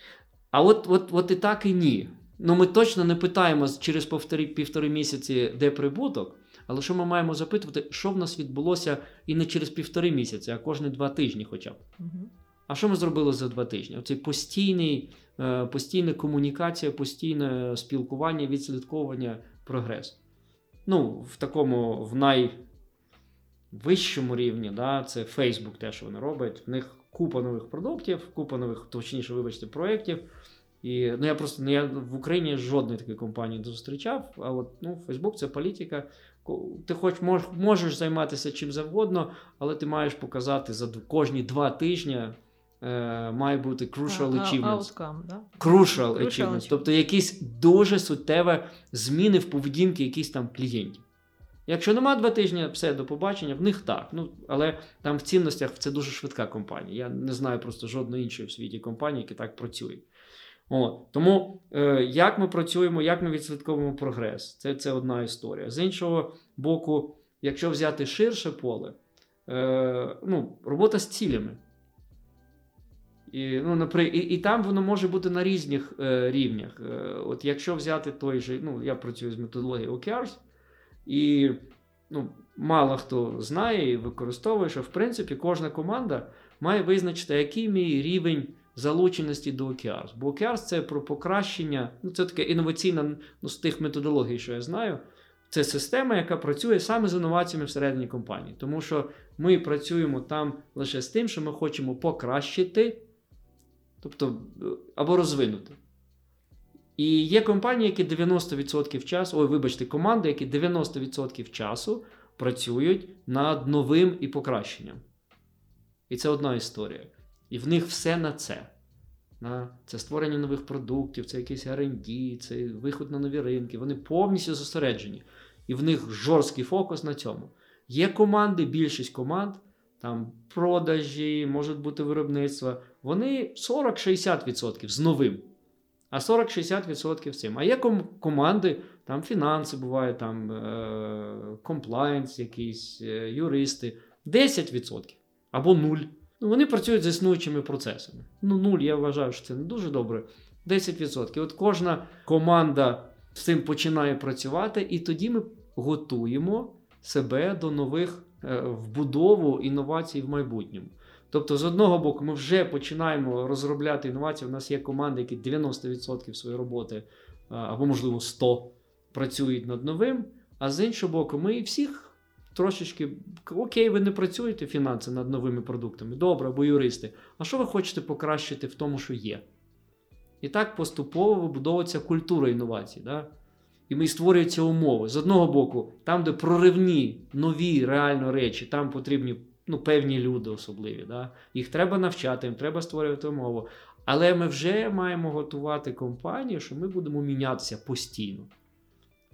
А от, от, от і так, і ні. Ну, ми точно не питаємо через півтори, півтори місяці, де прибуток, але що ми маємо запитувати, що в нас відбулося і не через півтори місяці, а кожні два тижні хоча б. Угу. А що ми зробили за два тижні? Оце постійний, постійна комунікація, постійне спілкування, відслідковування, прогрес. Ну, в такому, в най... вищому рівні, да, це Facebook, те, що вони роблять, в них купа нових продуктів, купа нових, точніше, вибачте, проєктів. І, ну, я просто, ну, я в Україні жодної такої компанії не зустрічав, а от, ну, Facebook – це політика. Ти хоч можеш займатися чим завгодно, але ти маєш показати за кожні два тижні має бути crucial achievements. Outcome, да? Crucial, crucial achievements. achievements. Тобто якісь дуже суттєві зміни в поведінці якихось там клієнтів. Якщо нема два тижні, все, до побачення, в них так. Ну, але там в цінностях це дуже швидка компанія. Я не знаю просто жодної іншої в світі компанії, яка так працює. О, тому е, як ми працюємо, як ми відслідковуємо прогрес, це, це одна історія. З іншого боку, якщо взяти ширше поле, е, ну, робота з цілями. І, ну, наприклад, і, і там воно може бути на різних е, рівнях. Е, от якщо взяти той же, ну, я працюю з методологією О К Р, і ну, мало хто знає і використовує, що в принципі кожна команда має визначити, який мій рівень залученості до О К Р. Бо О К Р – це про покращення, ну це таке інноваційна, ну, з тих методологій, що я знаю, це система, яка працює саме з інноваціями всередині компанії. Тому що ми працюємо там лише з тим, що ми хочемо покращити, тобто або розвинути. І є компанії, які дев'яносто відсотків часу, ой, вибачте, команди, які дев'яносто відсотків часу працюють над новим і покращенням. І це одна історія. І в них все на це. На це створення нових продуктів, це якісь Ар енд Ді, це виход на нові ринки. Вони повністю зосереджені. І в них жорсткий фокус на цьому. Є команди, більшість команд, там продажі, можуть бути виробництва. Вони сорок-шістдесят відсотків з новим. А сорок-шістдесят відсотків з цим. А є ком- команди, там фінанси бувають, там е- комплаєнс якісь, е- юристи. десять відсотків або нуль. Ну, вони працюють з існуючими процесами. Ну, нуль, я вважаю, що це не дуже добре. десять відсотків. От кожна команда з цим починає працювати, і тоді ми готуємо себе до нових е- вбудову інновацій в майбутньому. Тобто, з одного боку, ми вже починаємо розробляти інновації. У нас є команди, які дев'яносто відсотків своєї роботи, або, можливо, сто відсотків працюють над новим. А з іншого боку, ми і всіх трошечки, окей, ви не працюєте фінанси над новими продуктами, добре, або юристи. А що ви хочете покращити в тому, що є? І так поступово вибудовується культура інновацій. Да? І ми створюються умови. З одного боку, там, де проривні, нові, реально речі, там потрібні ну, певні люди особливі, да? Їх треба навчати, їм треба створювати умову. Але ми вже маємо готувати компанію, що ми будемо мінятися постійно.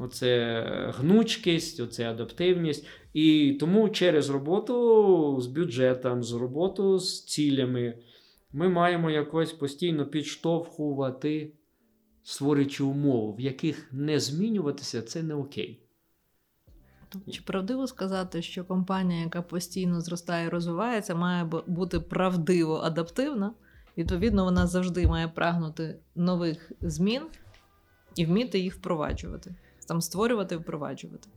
Оце гнучкість, оце адаптивність. І тому через роботу з бюджетом, з роботу з цілями, ми маємо якось постійно підштовхувати, створюючи умови, в яких не змінюватися – це не окей. Чи правдиво сказати, що компанія, яка постійно зростає і розвивається, має бути правдиво адаптивна? Відповідно, вона завжди має прагнути нових змін і вміти їх впроваджувати. Там створювати і впроваджувати.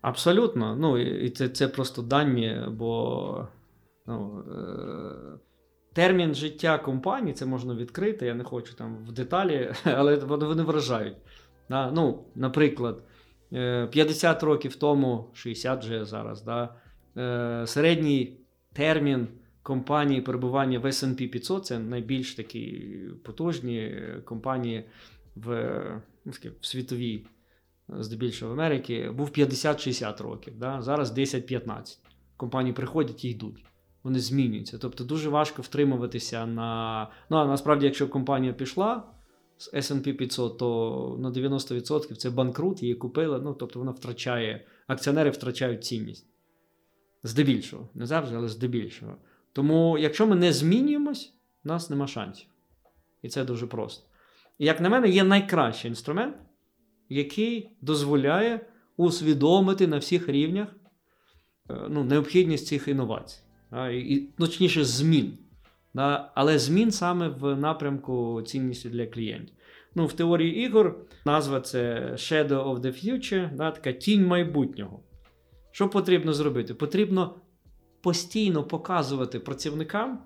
Абсолютно. Ну, і це, це просто дані, бо ну, е- термін життя компанії, це можна відкрити, я не хочу там в деталі, але вони вражають. Да? Ну, наприклад, п'ятдесят років тому, шістдесят вже зараз, да, середній термін компанії перебування в Ес енд Пі п'ятсот, це найбільш такі потужні компанії в, в світовій, здебільшого в Америці, був п'ятдесят-шістдесят років, да, зараз десять-п'ятнадцять. Компанії приходять і йдуть, вони змінюються. Тобто дуже важко втримуватися на... Ну, а насправді, якщо компанія пішла з Ес енд Пі п'ятсот, то на дев'яносто відсотків це банкрут, її купили, ну, тобто вона втрачає, акціонери втрачають цінність. Здебільшого. Не завжди, але здебільшого. Тому, якщо ми не змінюємось, у нас нема шансів. І це дуже просто. І, як на мене, є найкращий інструмент, який дозволяє усвідомити на всіх рівнях ну, необхідність цих інновацій. А, і, і, точніше, змін. Але змін саме в напрямку цінності для клієнтів. Ну, в теорії ігор назва це Shadow of the Future, да, така тінь майбутнього. Що потрібно зробити? Потрібно постійно показувати працівникам,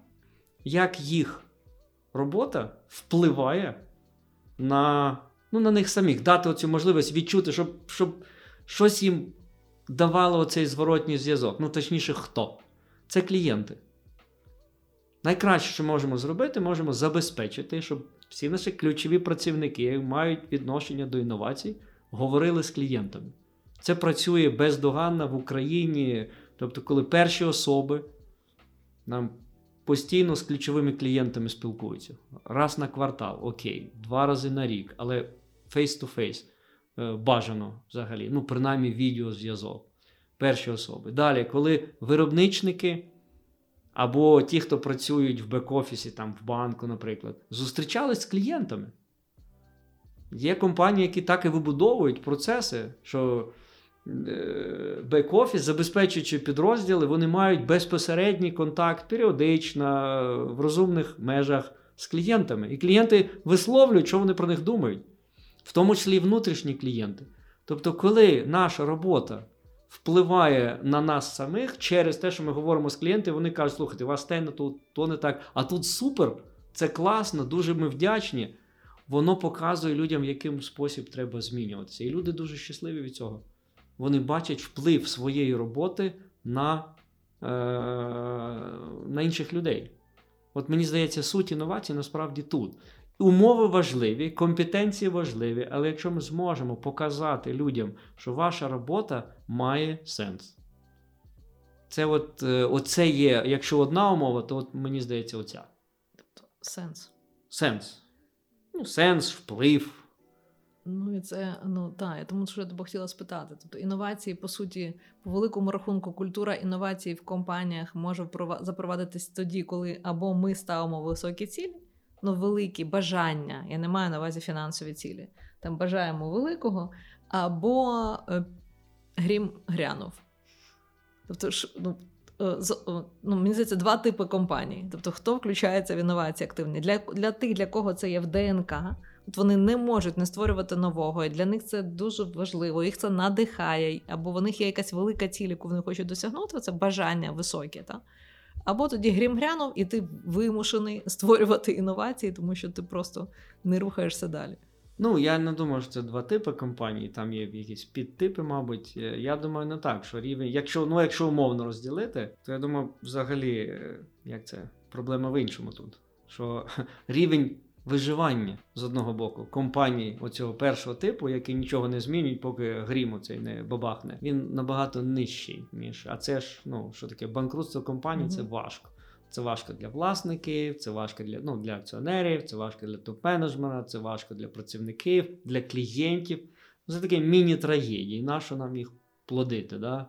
як їх робота впливає на, ну, на них самих, дати оцю можливість відчути, щоб, щоб щось їм давало оцей зворотній зв'язок. Ну, точніше, хто? Це клієнти. Найкраще, що можемо зробити, можемо забезпечити, щоб всі наші ключові працівники, які мають відношення до інновацій, говорили з клієнтами. Це працює бездоганно в Україні. Тобто, коли перші особи, нам постійно з ключовими клієнтами спілкуються. Раз на квартал, окей, два рази на рік, але face-to-face бажано взагалі, ну принаймні відеозв'язок, перші особи. Далі, коли виробничники або ті, хто працюють в бек-офісі, там в банку, наприклад, зустрічались з клієнтами. Є компанії, які так і вибудовують процеси, що бек-офіс, забезпечуючи підрозділи, вони мають безпосередній контакт періодично, в розумних межах з клієнтами. І клієнти висловлюють, що вони про них думають, в тому числі і внутрішні клієнти. Тобто, коли наша робота впливає на нас самих через те, що ми говоримо з клієнтами, вони кажуть, слухайте, у вас те, то не так, а тут супер, це класно, дуже ми вдячні. Воно показує людям, в яким спосіб треба змінюватися. І люди дуже щасливі від цього. Вони бачать вплив своєї роботи на, е, на інших людей. От мені здається, суть інновацій насправді тут. Умови важливі, компетенції важливі, але якщо ми зможемо показати людям, що ваша робота має сенс. Це от, оце є, якщо одна умова, то от мені здається оця. Тобто сенс. Сенс. Ну, сенс, вплив. Ну, і це, ну, так, я тому що я тебе хотіла спитати. Тобто інновації, по суті, по великому рахунку, культура інновацій в компаніях може запровадитись тоді, коли або ми ставимо високі цілі, ну, великі бажання, я не маю на увазі фінансові цілі, там бажаємо великого, або грім грянув. Тобто, ну, ну, мені здається, два типи компаній. Тобто, хто включається в інновації активні? Для, для тих, для кого це є в ДНК, от вони не можуть не створювати нового, і для них це дуже важливо, їх це надихає, або в них є якась велика ціль, яку вони хочуть досягнути, це бажання високі, так? Або тоді грім грянув, і ти вимушений створювати інновації, тому що ти просто не рухаєшся далі. Ну, я не думаю, що це два типи компаній, там є якісь підтипи, мабуть. Я думаю, не так, що рівень, якщо, ну, якщо умовно розділити, то я думаю, взагалі, як це, проблема в іншому тут, що рівень виживання, з одного боку, компаній оцього першого типу, які нічого не змінюють, поки грім оцей не бабахне, він набагато нижчий, ніж, а це ж, ну, що таке, банкрутство компанії, mm-hmm. це важко. Це важко для власників, це важко для, ну, для акціонерів, це важко для топ-менеджмента, це важко для працівників, для клієнтів. Це такі міні-трагедії, нащо нам їх плодити, да?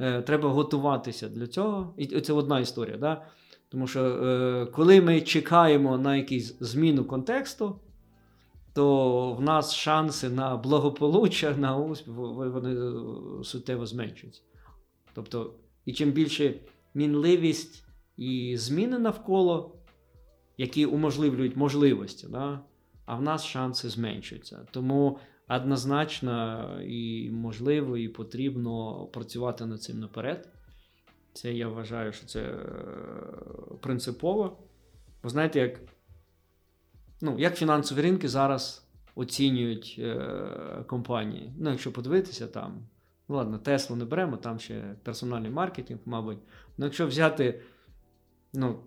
Е, треба готуватися для цього. І це одна історія, да? Тому що е, коли ми чекаємо на якусь зміну контексту, то в нас шанси на благополуччя, на успіх, вони суттєво зменшуються. Тобто, і чим більше мінливість і зміни навколо, які уможливлюють можливості, да? А в нас шанси зменшуються. Тому однозначно і можливо, і потрібно працювати над цим наперед. Це я вважаю, що це принципово. Бо знаєте, як, ну, як фінансові ринки зараз оцінюють е- компанії. Ну, якщо подивитися там, ну ладно, Теслу не беремо, там ще персональний маркетинг, мабуть. Ну, якщо взяти, ну,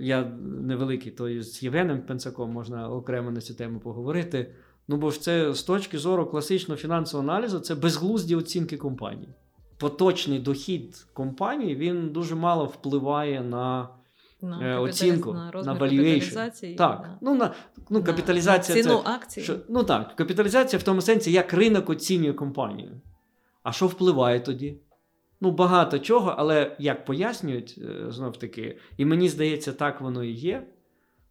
я невеликий, то з Євгеном Пенсаком можна окремо на цю тему поговорити. Ну, бо ж це з точки зору класичного фінансового аналізу, це безглузді оцінки компанії. Поточний дохід компанії, він дуже мало впливає на, на е, оцінку, на, на valuation. Так, на, ну, на, ну, капіталізація на ціну це, акцій. Що, ну так, капіталізація в тому сенсі, як ринок оцінює компанію. А що впливає тоді? Ну, багато чого, але як пояснюють, знов таки, і мені здається, так воно і є,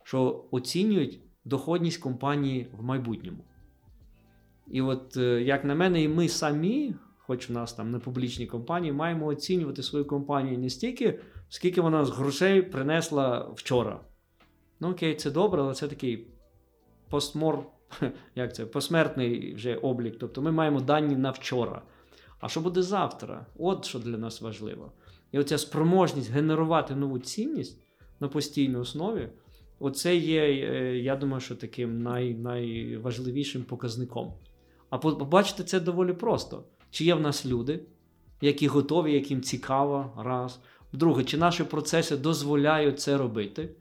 що оцінюють доходність компанії в майбутньому. І от, як на мене, і ми самі, хоч у нас там не публічні компанії, маємо оцінювати свою компанію не стільки, скільки вона з грошей принесла вчора. Ну, окей, це добре, але це такий постмор, як це, посмертний вже облік. Тобто ми маємо дані на вчора. А що буде завтра? От що для нас важливо. І оця спроможність генерувати нову цінність на постійній основі, оце є, я думаю, що таким най, найважливішим показником. А побачити це доволі просто. Чи є в нас люди, які готові, яким цікаво, раз. Друге, чи наші процеси дозволяють це робити?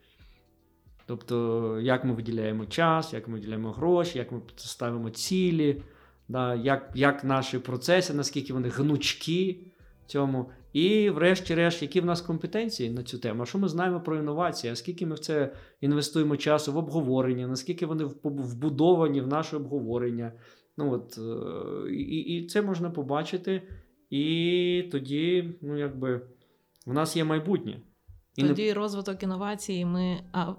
Тобто, як ми виділяємо час, як ми виділяємо гроші, як ми ставимо цілі, да, як, як наші процеси, наскільки вони гнучкі, цьому. І врешті-решт, які в нас компетенції на цю тему, що ми знаємо про інновації, а скільки ми в це інвестуємо часу, в обговорення, наскільки вони вбудовані в наше обговорення. Ну, от, і, і це можна побачити, і тоді, ну, якби, в нас є майбутнє. І тоді не... розвиток інновацій ми... А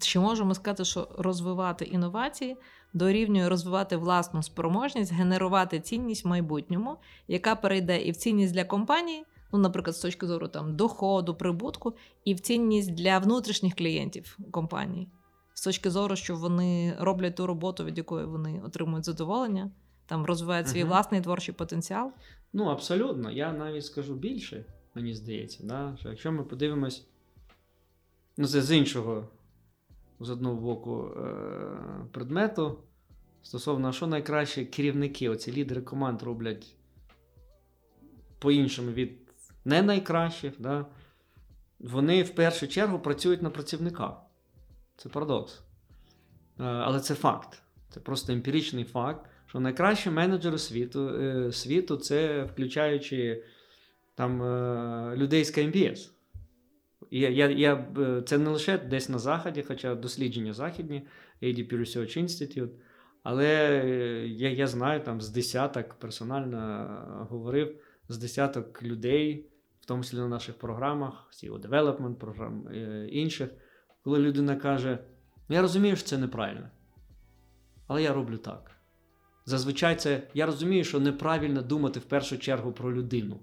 чи можемо сказати, що розвивати інновації дорівнює розвивати власну спроможність, генерувати цінність в майбутньому, яка перейде і в цінність для компанії, ну, наприклад, з точки зору там, доходу, прибутку, і в цінність для внутрішніх клієнтів компанії. З точки зору, що вони роблять ту роботу, від якої вони отримують задоволення, там розвивають свій угу. власний творчий потенціал. Ну, абсолютно. Я навіть скажу більше, мені здається, да? Що якщо ми подивимось, ну, це з іншого, з одного боку, предмету, стосовно, що найкраще керівники, оці лідери команд роблять по-іншому від не найкращих, да? Вони в першу чергу працюють на працівника. Це парадокс. Але це факт. Це просто емпіричний факт, що найкращі менеджери світу, світу це включаючи там, людей з КМБС. Я, я, я, це не лише десь на Заході, хоча дослідження західні, ей ді пі Research Institute, але я, я знаю, там з десяток, персонально говорив, з десяток людей, в тому числі на наших програмах, сі і о Development програм, інших, коли людина каже, я розумію, що це неправильно, але я роблю так. Зазвичай це, я розумію, що неправильно думати в першу чергу про людину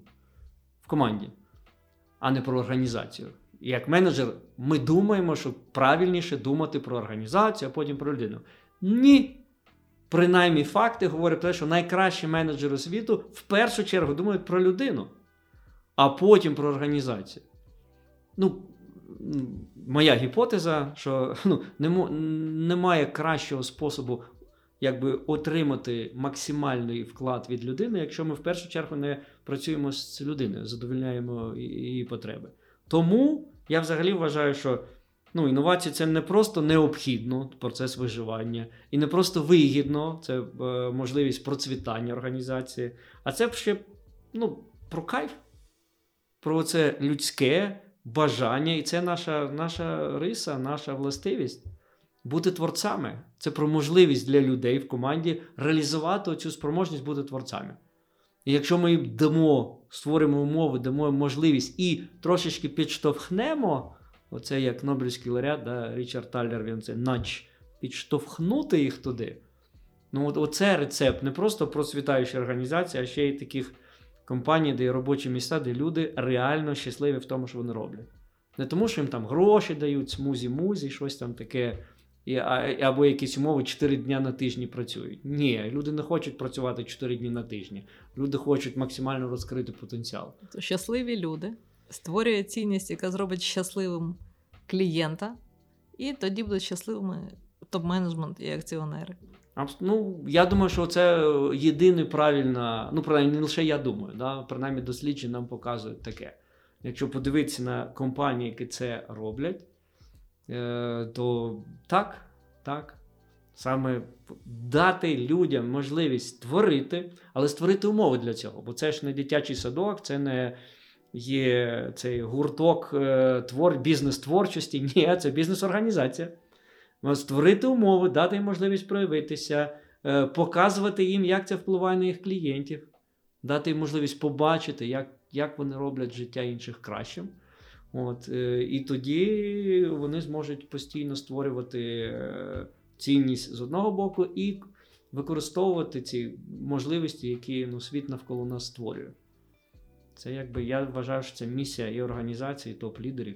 в команді, а не про організацію. І як менеджер ми думаємо, що правильніше думати про організацію, а потім про людину. Ні. Принаймні факти говорять про те, що найкращі менеджери світу в першу чергу думають про людину, а потім про організацію. Ну, моя гіпотеза, що ну, немає кращого способу якби, отримати максимальний вклад від людини, якщо ми в першу чергу не працюємо з людиною, задовольняємо її потреби. Тому я взагалі вважаю, що ну, інновації – це не просто необхідно, процес виживання, і не просто вигідно, це е, можливість процвітання організації, а це ще ну, про кайф, про це людське бажання, і це наша, наша риса, наша властивість. Бути творцами – це про можливість для людей в команді реалізувати цю спроможність бути творцами. І якщо ми їм дамо, створимо умови, дамо можливість і трошечки підштовхнемо, оце як Нобелівський лауреат, да, Річард Таллер, він це надж, підштовхнути їх туди. Ну, от, оце рецепт не просто процвітаюча організація, а ще й таких компаній, де є робочі місця, де люди реально щасливі в тому, що вони роблять. Не тому, що їм там гроші дають, смузі-музі, щось там таке, і, або якісь умови чотири дня на тижні працюють. Ні, люди не хочуть працювати чотири дні на тижні. Люди хочуть максимально розкрити потенціал. То щасливі люди створюють цінність, яка зробить щасливим клієнта, і тоді будуть щасливими топ-менеджмент і акціонери. Ну, я думаю, що це єдине правильне, ну, принаймні, не лише я думаю, да? Принаймні дослідження нам показують таке. Якщо подивитися на компанії, які це роблять, то так, так, саме дати людям можливість творити, але створити умови для цього, бо це ж не дитячий садок, це не є цей гурток твор, бізнес-творчості, ні, це бізнес-організація. Створити умови, дати їм можливість проявитися, показувати їм, як це впливає на їх клієнтів, дати їм можливість побачити, як як вони роблять життя інших кращим. От, і тоді вони зможуть постійно створювати цінність з одного боку і використовувати ці можливості, які ну, світ навколо нас створює. Це якби, я вважаю, що це місія і організації, і топ-лідерів.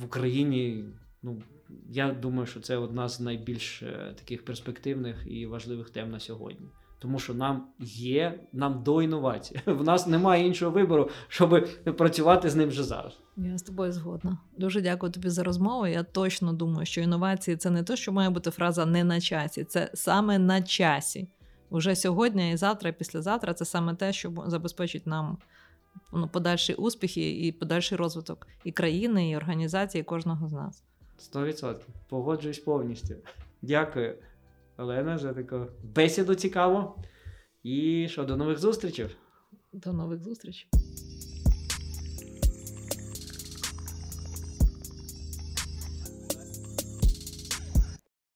В Україні, ну, я думаю, що це одна з найбільш таких перспективних і важливих тем на сьогодні. Тому що нам є, нам до інновацій. В нас немає іншого вибору, щоб працювати з ним вже зараз. Я з тобою згодна. Дуже дякую тобі за розмову. Я точно думаю, що інновації – це не те, що має бути фраза «не на часі». Це саме на часі. Уже сьогодні і завтра, і післязавтра – це саме те, що забезпечить нам ну, подальші успіхи і подальший розвиток і країни, і організації, і кожного з нас. Сто відсотків. Погоджуюсь повністю. Дякую. Олена, за таку бесіду цікаву. І що, до нових зустрічей. До нових зустрічей.